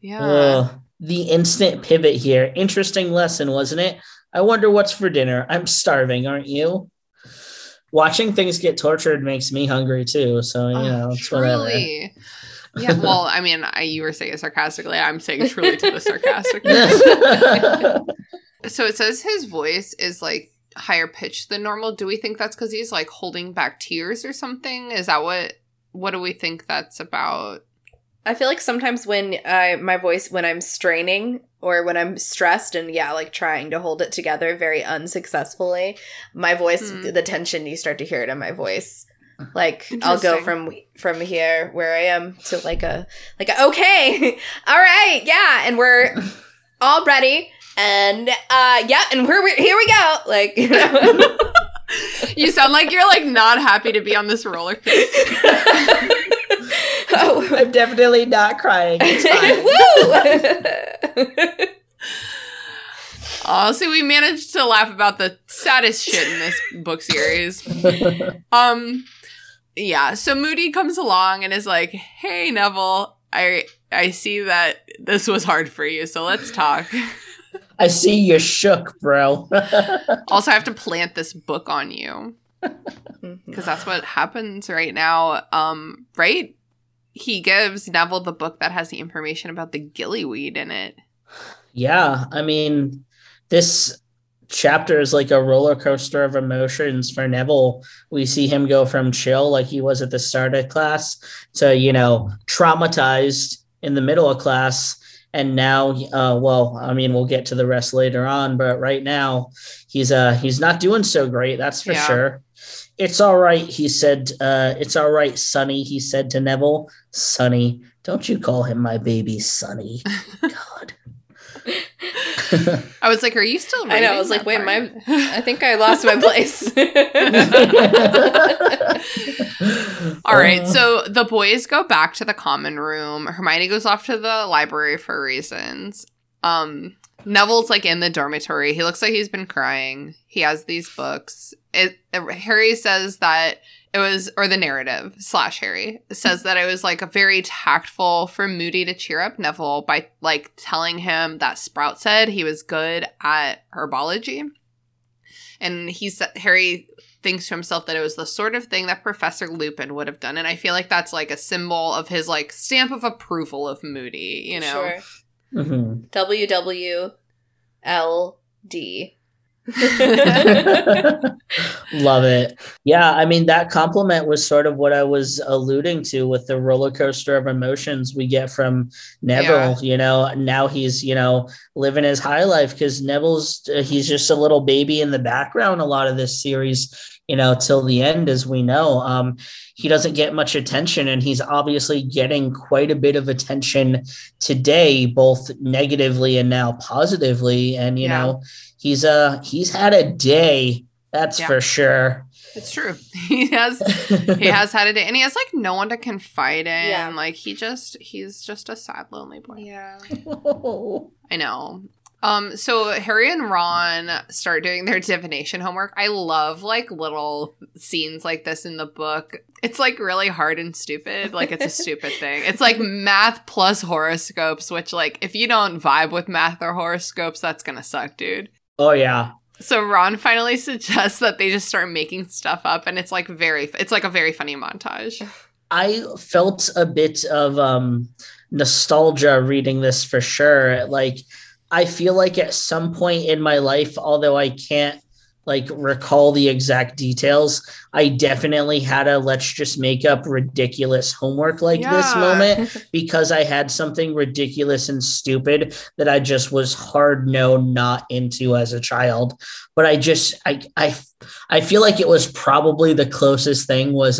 Yeah. The instant pivot here. Interesting lesson, wasn't it? I wonder what's for dinner. I'm starving, aren't you? Watching things get tortured makes me hungry too. So, you know, it's truly. Whatever. Yeah. Well, I mean, you were saying it sarcastically. I'm saying truly to the sarcastic. So it says his voice is like higher pitched than normal. Do we think that's because he's like holding back tears or something? Is that what do we think that's about? I feel like sometimes when my voice, when I'm straining or when I'm stressed and, yeah, like trying to hold it together very unsuccessfully, my voice, the tension, you start to hear it in my voice. Like, I'll go from here where I am to like a okay, all right, yeah, and we're all ready. And, yeah, and we're here we go. Like, you know. You sound like you're like not happy to be on this roller coaster. Oh, I'm definitely not crying. It's fine. Woo! Also, we managed to laugh about the saddest shit in this book series. Yeah. So Moody comes along and is like, "Hey, Neville, I see that this was hard for you, so let's talk." I see you shook, bro. Also, I have to plant this book on you because that's what happens right now, right? He gives Neville the book that has the information about the gillyweed in it. Yeah, I mean, this chapter is like a roller coaster of emotions for Neville. We see him go from chill, like he was at the start of class, to, you know, traumatized in the middle of class. And now, well, I mean, we'll get to the rest later on, but right now he's not doing so great. That's for sure. It's all right, he said. It's all right, Sonny, he said to Neville. Sonny, don't you call him my baby Sonny. God. I was like, are you still reading? I know, I was like, wait, I think I lost my place. All right, so the boys go back to the common room. Hermione goes off to the library for reasons. Neville's like in the dormitory. He looks like he's been crying. He has these books. Harry says that it was, or the narrative / Harry says that it was like a very tactful for Moody to cheer up Neville by like telling him that Sprout said he was good at herbology. And Harry thinks to himself that it was the sort of thing that Professor Lupin would have done. And I feel like that's, like, a symbol of his, like, stamp of approval of Moody, you know? Sure. Mm-hmm. WWLD. Love it. Yeah, I mean, that compliment was sort of what I was alluding to with the roller coaster of emotions we get from Neville. Yeah. You know, now he's, you know, living his high life because Neville's he's just a little baby in the background a lot of this series, you know, till the end, as we know. He doesn't get much attention, and he's obviously getting quite a bit of attention today, both negatively and now positively. And, you know, he's had a day. That's for sure. It's true. He has had a day, and he has, like, no one to confide in. Yeah. Like, he's just a sad, lonely boy. Yeah. I know. So Harry and Ron start doing their divination homework. I love, like, little scenes like this in the book. It's, like, really hard and stupid. Like, it's a stupid thing. It's, like, math plus horoscopes, which, like, if you don't vibe with math or horoscopes, that's gonna suck, dude. Oh, yeah. So Ron finally suggests that they just start making stuff up, and it's, like, it's, like, a very funny montage. I felt a bit of nostalgia reading this for sure. Like, I feel like at some point in my life, although I can't, like, recall the exact details, I definitely had a let's just make up ridiculous homework like this moment, because I had something ridiculous and stupid that I just was hard no not into as a child. But I just I feel like it was probably the closest thing was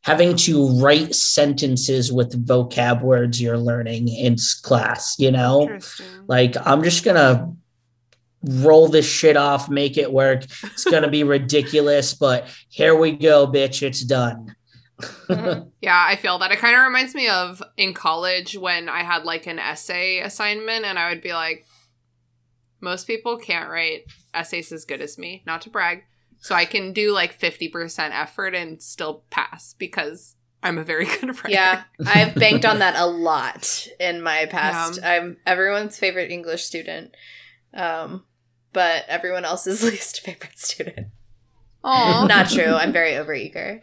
having to write sentences with vocab words you're learning in class, you know? Like, I'm just going to roll this shit off, make it work. It's going to be ridiculous, but here we go, bitch. It's done. Mm-hmm. Yeah, I feel that. It kind of reminds me of in college when I had, like, an essay assignment, and I would be like, most people can't write essays as good as me, not to brag. So I can do, like, 50% effort and still pass because I'm a very good writer. Yeah, I've banked on that a lot in my past. Yeah. I'm everyone's favorite English student, but everyone else's least favorite student. Oh, not true. I'm very overeager.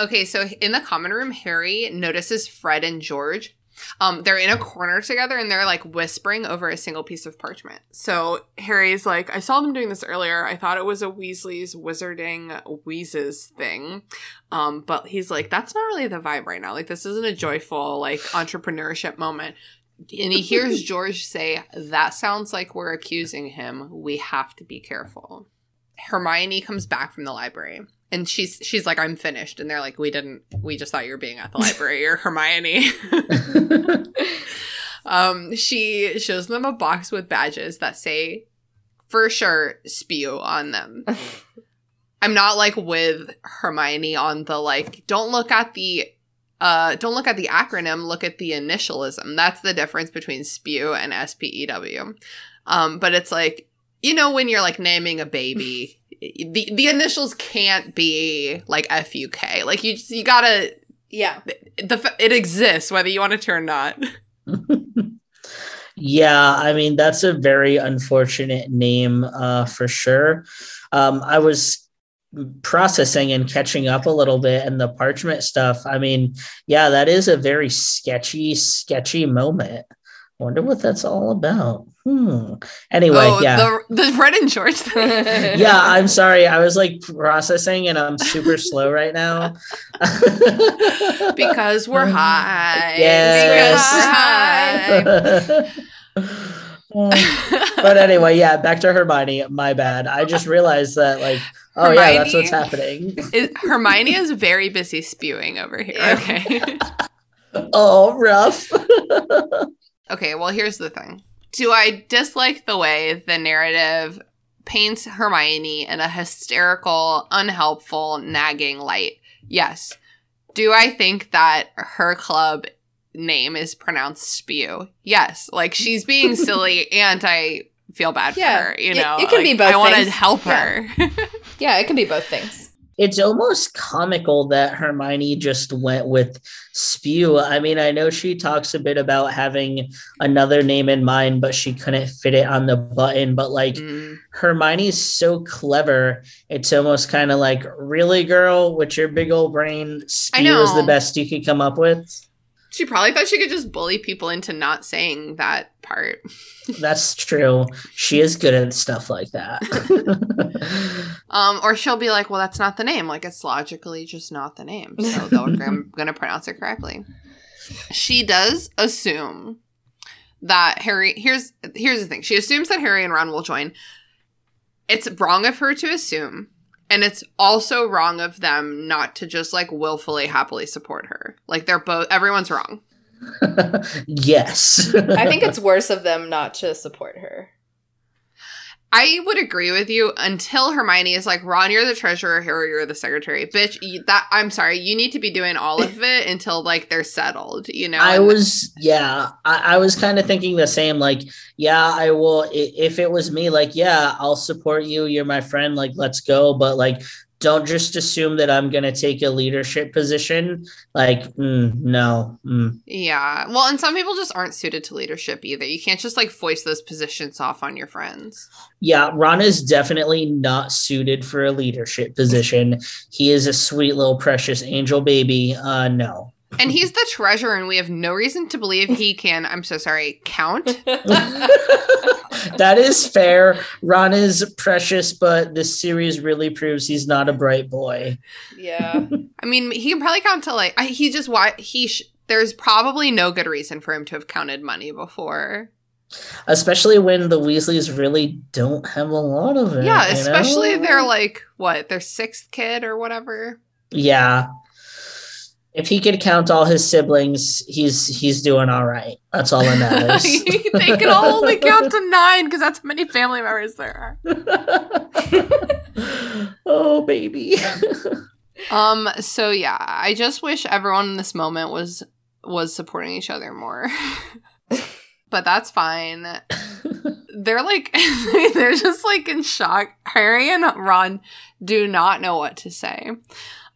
Okay, so in the common room, Harry notices Fred and George. They're in a corner together, and they're, like, whispering over a single piece of parchment. So Harry's like, I saw them doing this earlier. I thought it was a Weasley's wizarding wheezes thing. But he's like, that's not really the vibe right now. Like, this isn't a joyful, like, entrepreneurship moment. And he hears George say, that sounds like we're accusing him. We have to be careful. Hermione comes back from the library. And she's like, I'm finished. And they're like, we just thought you were being at the library. You're Hermione. She shows them a box with badges that say, for sure, spew on them. I'm not, like, with Hermione on the, like, don't look at the acronym, look at the initialism. That's the difference between spew and SPEW. But it's like, you know, when you're, like, naming a baby, the initials can't be, like, FUK. Like, you gotta, it exists whether you want it to or not. Yeah, I mean, that's a very unfortunate name for sure. I was processing and catching up a little bit, and the parchment stuff. I mean, yeah, that is a very sketchy moment. Wonder what that's all about. Anyway, the Fred and George thing. Yeah, I'm sorry. I was, like, processing, and I'm super slow right now. Because we're high. Yes. Because we're high. But anyway, yeah, back to Hermione. My bad. I just realized that, like, Hermione, yeah, that's what's happening. Hermione is very busy spewing over here. Yeah. Okay. Oh, rough. Okay, well, here's the thing. Do I dislike the way the narrative paints Hermione in a hysterical, unhelpful, nagging light? Yes. Do I think that her club name is pronounced spew? Yes. Like, she's being silly, and I feel bad for her, you know? It can be both things. I want to help her. Yeah, it can be both things. It's almost comical that Hermione just went with Spew. I mean, I know she talks a bit about having another name in mind, but she couldn't fit it on the button. But like Hermione's so clever. It's almost kind of like, really, girl, with your big old brain, Spew is the best you could come up with. She probably thought she could just bully people into not saying that part. That's true. She is good at stuff like that. Or she'll be like, well, that's not the name. Like, it's logically just not the name. So I'm going to pronounce it correctly. She does assume that Harry... Here's the thing. She assumes that Harry and Ron will join. It's wrong of her to assume. And it's also wrong of them not to just, like, willfully, happily support her. Like, they're both, everyone's wrong. Yes. I think it's worse of them not to support her. I would agree with you until Hermione is like, Ron, you're the treasurer, Harry, you're the secretary. Bitch, I'm sorry, you need to be doing all of it until, like, they're settled, you know? I was kind of thinking the same, like, yeah, I will, if it was me, like, yeah, I'll support you, you're my friend, like, let's go, but, like, don't just assume that I'm going to take a leadership position. Like, no. Yeah. Well, and some people just aren't suited to leadership either. You can't just, like, foist those positions off on your friends. Yeah. Ron is definitely not suited for a leadership position. He is a sweet little precious angel baby. No. And he's the treasurer, and we have no reason to believe he can, I'm so sorry, count. That is fair. Ron is precious, but this series really proves he's not a bright boy. Yeah. I mean, he can probably count to, like, there's probably no good reason for him to have counted money before. Especially when the Weasleys really don't have a lot of it. Yeah, especially they're, like, what, their sixth kid or whatever? Yeah. If he could count all his siblings, he's doing all right. That's all that matters. They can all only count to 9 because that's how many family members there are. Oh, baby. So, yeah, I just wish everyone in this moment was supporting each other more. But that's fine. They're like, they're just like in shock. Harry and Ron do not know what to say.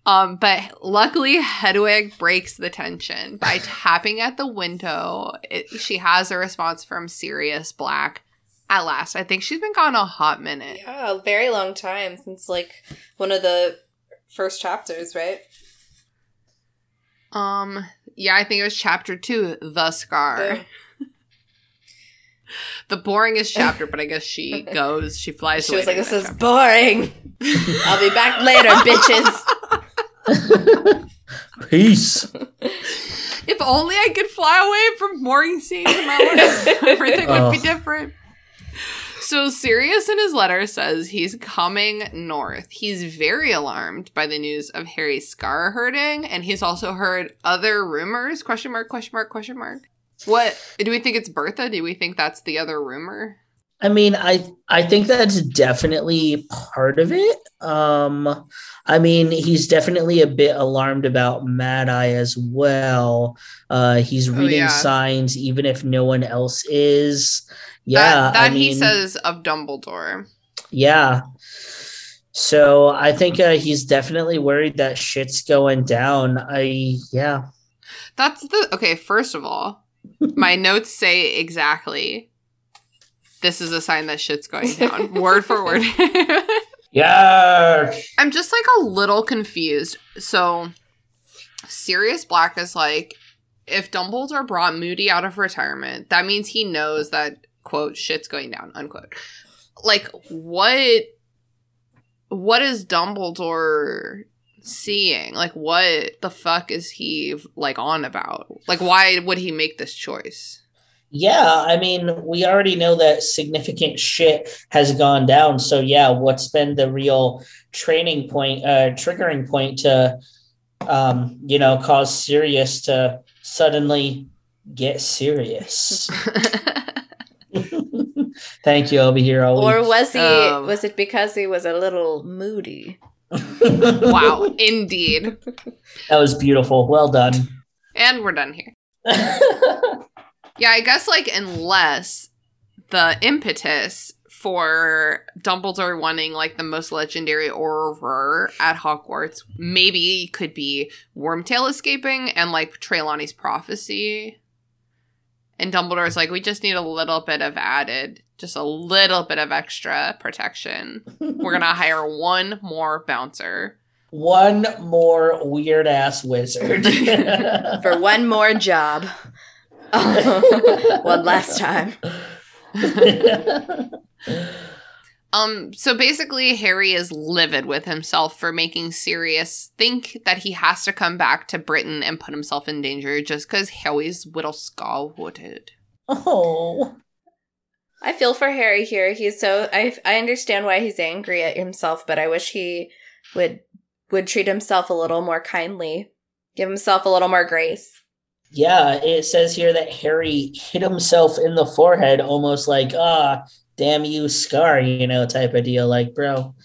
But luckily, Hedwig breaks the tension by tapping at the window. She has a response from Sirius Black at last. I think she's been gone a hot minute. Yeah, a very long time, since, like, one of the first chapters, right? Yeah, I think it was chapter 2, The Scar. The boringest chapter, but I guess she flies away. She was like, this is chapter. Boring. I'll be back later, bitches. Peace. If only I could fly away from boring scenes in my life, everything would be different. So Sirius in his letter says he's coming north. He's very alarmed by the news of Harry's scar hurting, and he's also heard other rumors, question mark, question mark, question mark. What? Do we think it's Bertha? Do we think that's the other rumor? I mean, I think that's definitely part of it. I mean, he's definitely a bit alarmed about Mad-Eye as well. He's reading signs, even if no one else is. Yeah, that I mean, he says of Dumbledore. Yeah. So I think he's definitely worried that shit's going down. First of all, my notes say exactly. This is a sign that shit's going down. Word for word. Yeah. I'm just, like, a little confused. So Sirius Black is like, if Dumbledore brought Moody out of retirement, that means he knows that, quote, shit's going down, unquote. Like, what is Dumbledore seeing? Like, what the fuck is he, like, on about? Like, why would he make this choice? Yeah, I mean, we already know that significant shit has gone down. So, yeah, what's been the real triggering point to, cause Sirius to suddenly get serious? Thank you. I'll be here all week. Or was he? Was it because he was a little moody? Wow, indeed. That was beautiful. Well done. And we're done here. Yeah, I guess, like, unless the impetus for Dumbledore wanting, like, the most legendary Auror at Hogwarts, maybe could be Wormtail escaping and, like, Trelawney's prophecy. And Dumbledore's like, we just need a little bit of added, just a little bit of extra protection. We're going to hire one more bouncer. One more weird-ass wizard. For one more job. One last time. So basically Harry is livid with himself for making Sirius think that he has to come back to Britain and put himself in danger just because Harry's little skull wooded. Oh, I feel for Harry here. He's so I understand why he's angry at himself, but I wish he would treat himself a little more kindly, give himself a little more grace. Yeah, it says here that Harry hit himself in the forehead, almost like, ah, damn you, Scar, you know, type of deal. Like, bro,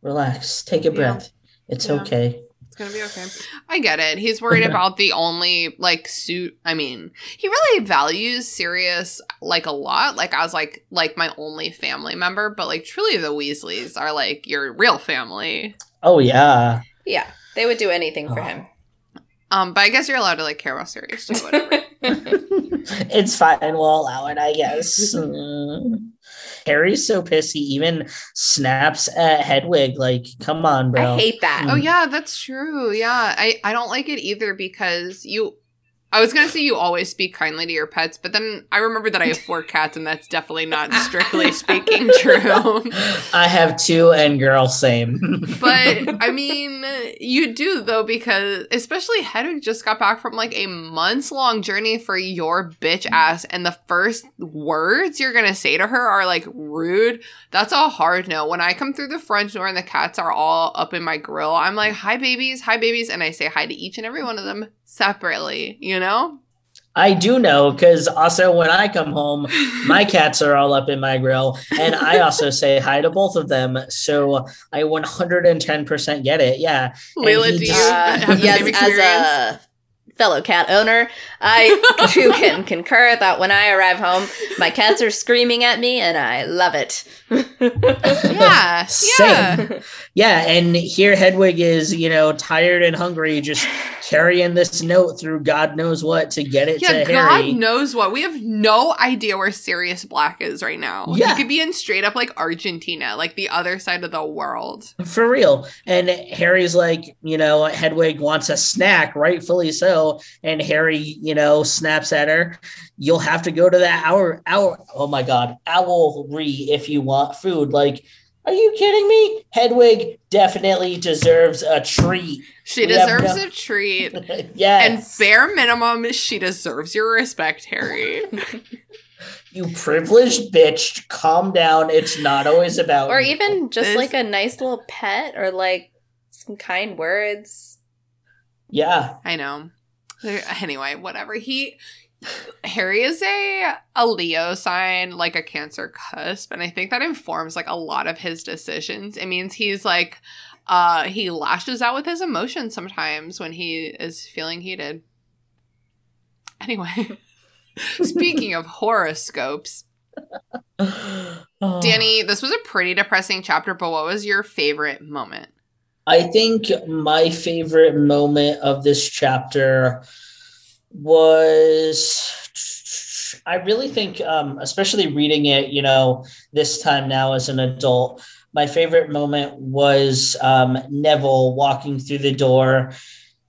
relax, take a breath. It's okay. It's gonna be okay. I get it. He's worried about the only, like, suit. I mean, he really values Sirius, like, a lot. Like, I was like my only family member, but, like, truly the Weasleys are, like, your real family. Oh, yeah. Yeah, they would do anything for him. But I guess you're allowed to, like, care about Sirius, too, whatever. It's fine. We'll allow it, I guess. Harry's so pissed he even snaps at Hedwig. Like, come on, bro. I hate that. Oh, yeah, that's true. Yeah, I don't like it either because I was going to say you always speak kindly to your pets, but then I remember that I have 4 cats, and that's definitely not strictly speaking true. I have 2 and girl, same. But, I mean, you do, though, because especially Hedwig just got back from, like, a months-long journey for your bitch ass, and the first words you're going to say to her are, like, rude. That's a hard no. When I come through the front door and the cats are all up in my grill, I'm like, hi, babies, and I say hi to each and every one of them separately, you know? I do know, because also when I come home, my cats are all up in my grill, and I also say hi to both of them, so I 110% get it, yeah. Layla, do you have the same experience? As a fellow cat owner, I too can concur that when I arrive home, my cats are screaming at me, and I love it. Yeah, same. Yeah, and here Hedwig is, you know, tired and hungry, just carrying this note through God knows what to get it to Harry. God knows what. We have no idea where Sirius Black is right now. Yeah. He could be in straight up, like, Argentina, like the other side of the world. For real. And Harry's like, you know, Hedwig wants a snack, rightfully so. And Harry, you know, snaps at her. You'll have to go to that owlry if you want food. Like, are you kidding me? Hedwig definitely deserves a treat. She deserves a treat. Yes. And bare minimum, she deserves your respect, Harry. You privileged bitch. Calm down. It's not always about Or even just this, like, a nice little pet or, like, some kind words. Yeah. I know. Anyway, whatever. Harry is a Leo sign, like a Cancer cusp, and I think that informs, like, a lot of his decisions. It means he's, like, he lashes out with his emotions sometimes when he is feeling heated. Anyway, speaking of horoscopes, Danny, this was a pretty depressing chapter, but what was your favorite moment? I think my favorite moment of this chapter was, I really think, especially reading it, you know, this time now as an adult, my favorite moment was Neville walking through the door,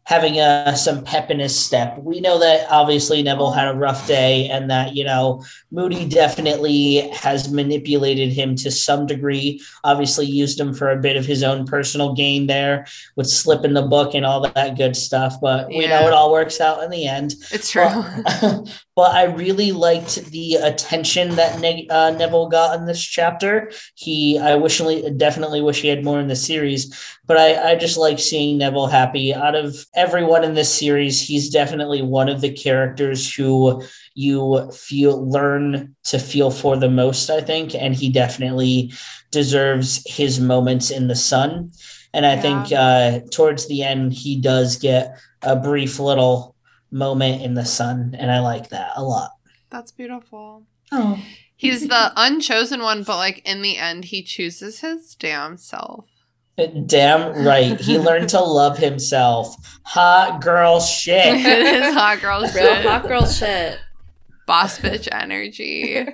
having some pep in his step. We know that obviously Neville had a rough day and that, you know, Moody definitely has manipulated him to some degree, obviously used him for a bit of his own personal gain there with slipping the book and all that good stuff. But we know it all works out in the end. It's true. But I really liked the attention that Neville got in this chapter. I definitely wish he had more in the series, but I just like seeing Neville happy. Out of everyone in this series, he's definitely one of the characters who you learn to feel for the most, I think, and he definitely deserves his moments in the sun. And I think towards the end, he does get a brief little moment in the sun, and I like that a lot. That's beautiful. Oh. He's the unchosen one, but, like, in the end, he chooses his damn self. Damn right. He learned to love himself. Hot girl shit. It is hot girl shit. Real hot girl shit. Boss bitch energy.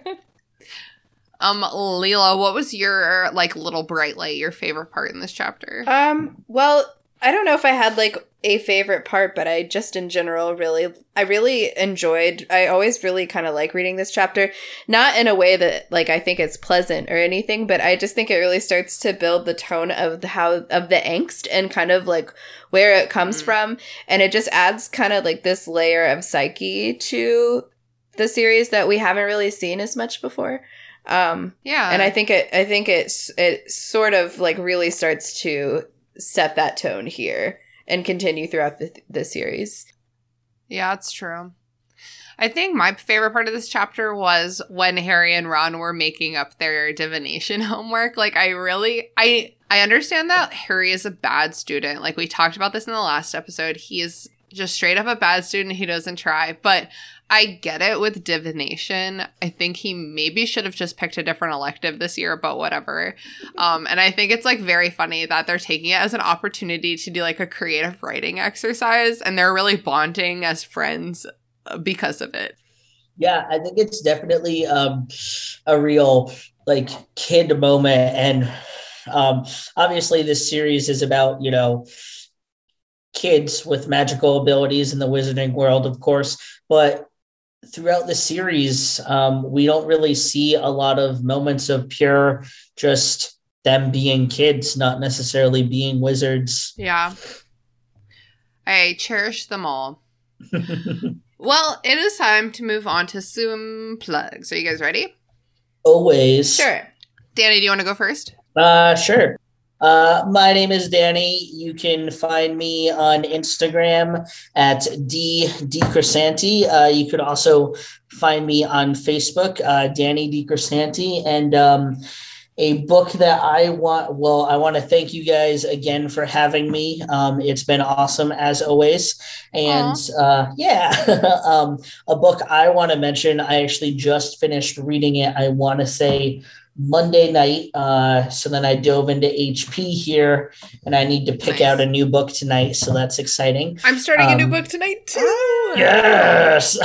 Leela, what was your, like, little bright light, your favorite part in this chapter? Well, I don't know if I had, like, a favorite part, but I just in general really enjoyed. I always really kind of like reading this chapter, not in a way that, like, I think it's pleasant or anything, but I just think it really starts to build the tone of the angst and kind of, like, where it comes from, and it just adds kind of, like, this layer of psyche to the series that we haven't really seen as much before. Yeah, and I think it sort of, like, really starts to set that tone here and continue throughout the series. Yeah, it's true. I think my favorite part of this chapter was when Harry and Ron were making up their divination homework. Like, I understand that Harry is a bad student. Like, we talked about this in the last episode. He is just straight up a bad student. He doesn't try. But I get it with divination. I think he maybe should have just picked a different elective this year, but whatever. And I think it's, like, very funny that they're taking it as an opportunity to do, like, a creative writing exercise, and they're really bonding as friends because of it. Yeah, I think it's definitely a real, like, kid moment. And obviously this series is about, you know, kids with magical abilities in the wizarding world, of course, but throughout the series, we don't really see a lot of moments of pure just them being kids, not necessarily being wizards. Yeah. I cherish them all. Well, it is time to move on to some plugs. Are you guys ready? Always. Sure. Danny, do you want to go first? Sure. My name is Danny. You can find me on Instagram at DCrisanti. You could also find me on Facebook, Danny DCrisanti. And a book that I want to thank you guys again for having me. It's been awesome as always. And a book I want to mention, I actually just finished reading it. I want to say Monday night. So then I dove into HP here, and I need to pick out a new book tonight. So that's exciting. I'm starting a new book tonight too. Yes.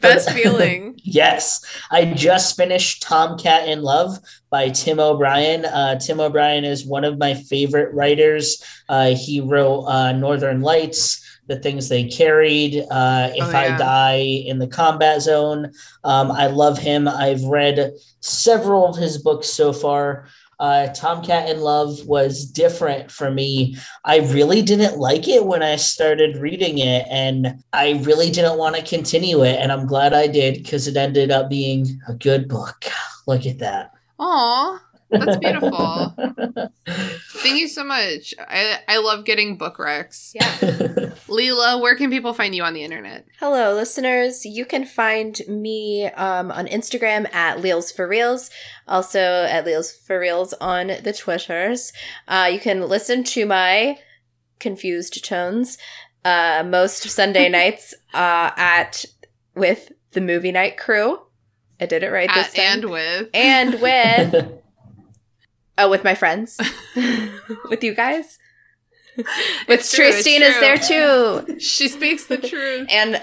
Best feeling. Yes. I just finished Tomcat in Love by Tim O'Brien. Tim O'Brien is one of my favorite writers. He wrote Northern Lights, The Things They Carried, I Die in the Combat Zone. I love him. I've read several of his books so far. Tomcat in Love was different for me. I really didn't like it when I started reading it, and I really didn't want to continue it. And I'm glad I did, because it ended up being a good book. Look at that. Aww. That's beautiful. Thank you so much. I love getting book recs. Yeah. Leela, where can people find you on the internet? Hello, listeners. You can find me on Instagram at Leels for Reels, also at Leels for Reels on the Twitters. You can listen to my confused tones most Sunday nights with the Movie Night Crew. I did it right this time. And with. Oh, with my friends. With you guys. With Tristine is there too. She speaks the truth. And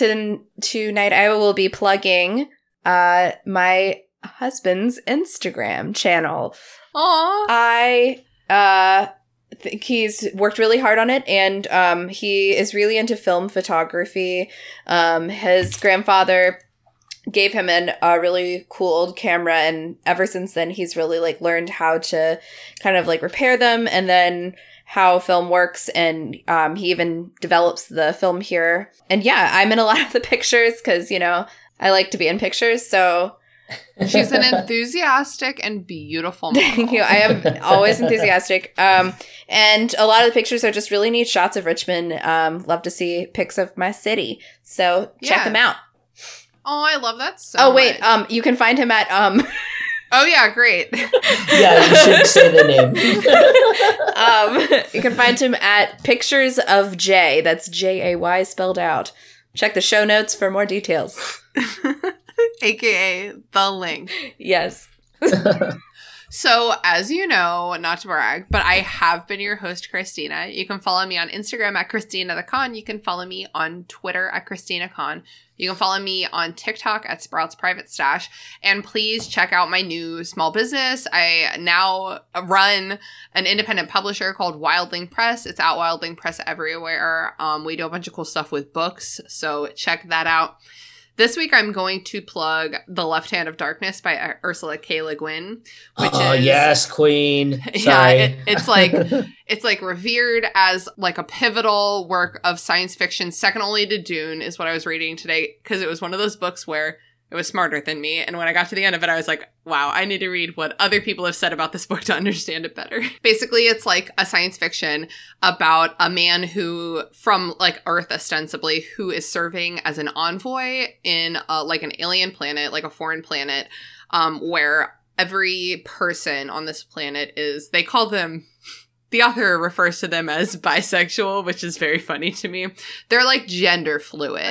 tonight I will be plugging my husband's Instagram channel. Aww. I think he's worked really hard on it, and he is really into film photography. His grandfather gave him a really cool old camera, and ever since then he's really, like, learned how to kind of, like, repair them and then how film works, and he even develops the film here. And yeah, I'm in a lot of the pictures because, you know, I like to be in pictures, so... She's an enthusiastic and beautiful model. Thank you. I am always enthusiastic. And a lot of the pictures are just really neat shots of Richmond. Love to see pics of my city, so check them out. Oh, I love that so much. Oh, wait. You can find him at... Oh, yeah. Great. Yeah, you should say the name. You can find him at Pictures of Jay. That's Jay spelled out. Check the show notes for more details. aka The Link. Yes. So, as you know, not to brag, but I have been your host, Christina. You can follow me on Instagram at Christina the Kann. You can follow me on Twitter at Christina Kann. You can follow me on TikTok at Sprouts Private Stash. And please check out my new small business. I now run an independent publisher called Wildling Press. It's at Wildling Press everywhere. We do a bunch of cool stuff with books, so check that out. This week, I'm going to plug The Left Hand of Darkness by Ursula K. Le Guin. Oh, yes, queen. Sorry. Yeah, it's like revered as like a pivotal work of science fiction, second only to Dune, is what I was reading today, because it was one of those books where it was smarter than me. And when I got to the end of it, I was like, wow, I need to read what other people have said about this book to understand it better. Basically, it's like a science fiction about a man who, from like Earth ostensibly, who is serving as an envoy in like an alien planet, like a foreign planet, where every person on this planet is, they call them... The author refers to them as bisexual, which is very funny to me. They're like gender fluid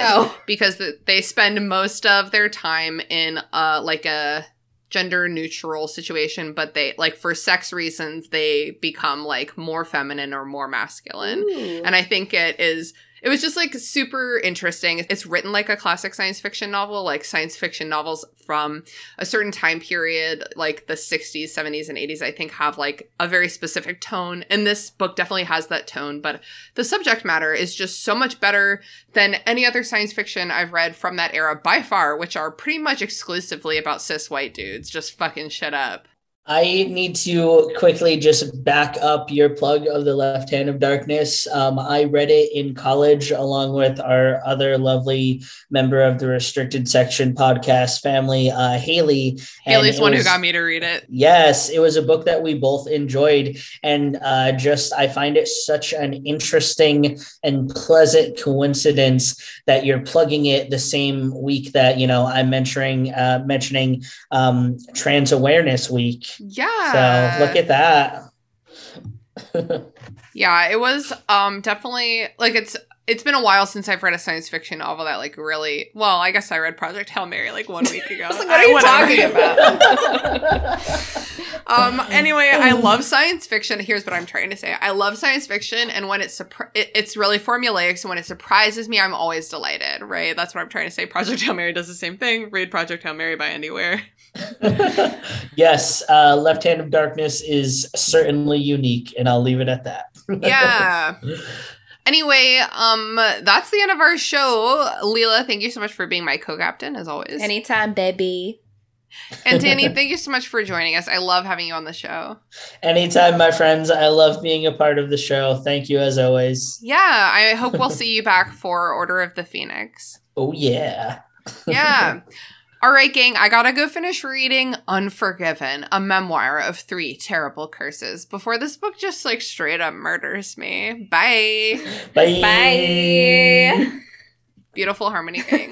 because they spend most of their time in like a gender neutral situation, but they like for sex reasons, they become like more feminine or more masculine. Ooh. And I think it was just like super interesting. It's written like a classic science fiction novel, like science fiction novels from a certain time period, like the 60s, 70s, and 80s, I think have like a very specific tone. And this book definitely has that tone, but the subject matter is just so much better than any other science fiction I've read from that era by far, which are pretty much exclusively about cis white dudes just fucking shit up. I need to quickly just back up your plug of The Left Hand of Darkness. I read it in college along with our other lovely member of the Restricted Section podcast family, Haley. Haley's the one who got me to read it. Yes, it was a book that we both enjoyed. And I find it such an interesting and pleasant coincidence that you're plugging it the same week that, you know, I'm mentioning Trans Awareness Week. Yeah. So look at that. Yeah, it was definitely like it's been a while since I've read a science fiction novel that like really well. I guess I read Project Hail Mary like 1 week ago. I was like, what are you talking about? Anyway, I love science fiction. Here's what I'm trying to say. I love science fiction, and when it's really formulaic, so when it surprises me, I'm always delighted. Right? That's what I'm trying to say. Project Hail Mary does the same thing. Read Project Hail Mary by Andy Weir. Yes, Left Hand of Darkness is certainly unique, and I'll leave it at that. Yeah. Anyway, that's the end of our show. Leela, thank you so much for being my co-captain, as always. Anytime, baby. And Danny, thank you so much for joining us. I love having you on the show. Anytime, my friends. I love being a part of the show. Thank you, as always. Yeah, I hope we'll see you back for Order of the Phoenix. Oh, yeah. Yeah. All right, gang, I gotta go finish reading Unforgiven, a memoir of 3 terrible curses, before this book just, like, straight up murders me. Bye. Bye. Bye. Beautiful harmony, gang.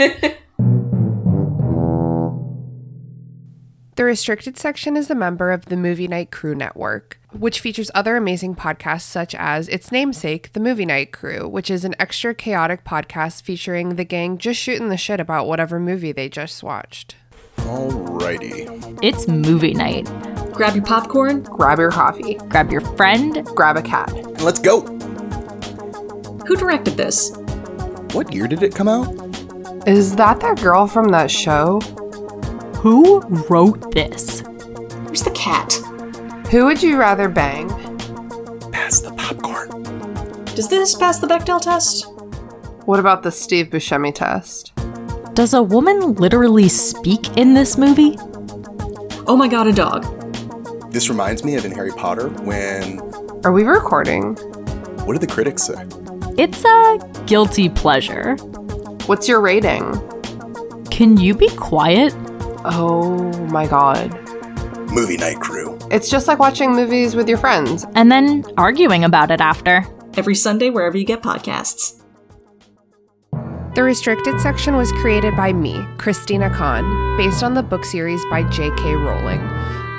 The Restricted Section is a member of the Movie Night Crew Network, which features other amazing podcasts such as its namesake, The Movie Night Crew, which is an extra chaotic podcast featuring the gang just shooting the shit about whatever movie they just watched. Alrighty. It's movie night. Grab your popcorn. Grab your coffee. Grab your friend. Grab a cat. Let's go. Who directed this? What year did it come out? Is that girl from that show? Who wrote this? Where's the cat? Who would you rather bang? Pass the popcorn. Does this pass the Bechdel test? What about the Steve Buscemi test? Does a woman literally speak in this movie? Oh my god, a dog. This reminds me of in Harry Potter when... Are we recording? What did the critics say? It's a guilty pleasure. What's your rating? Can you be quiet? Oh my god. Movie Night Crew. It's just like watching movies with your friends. And then arguing about it after. Every Sunday, wherever you get podcasts. The Restricted Section was created by me, Christina Kann, based on the book series by JK Rowling.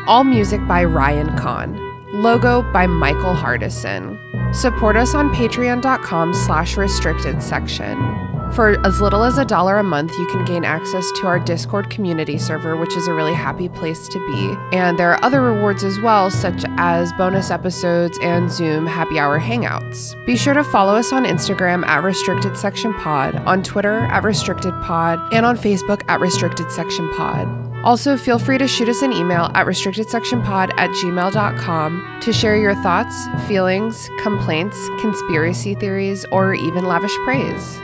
All music by Ryan Kahn. Logo by Michael Hardison. Support us on patreon.com/restricted section. For as little as $1 a month, you can gain access to our Discord community server, which is a really happy place to be. And there are other rewards as well, such as bonus episodes and Zoom happy hour hangouts. Be sure to follow us on Instagram at Restricted Section Pod, on Twitter at Restricted Pod, and on Facebook at Restricted Section Pod. Also, feel free to shoot us an email at restrictedsectionpod@gmail.com to share your thoughts, feelings, complaints, conspiracy theories, or even lavish praise.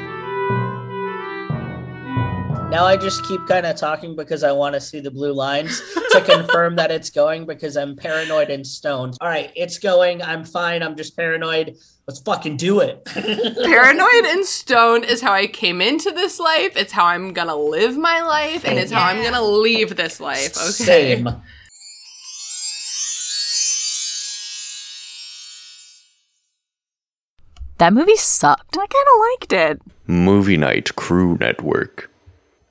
Now I just keep kind of talking because I want to see the blue lines to confirm that it's going, because I'm paranoid and stoned. All right, it's going. I'm fine. I'm just paranoid. Let's fucking do it. Paranoid and stoned is how I came into this life. It's how I'm going to live my life. And it's how I'm going to leave this life. Okay. Same. That movie sucked. I kind of liked it. Movie Night Crew Network.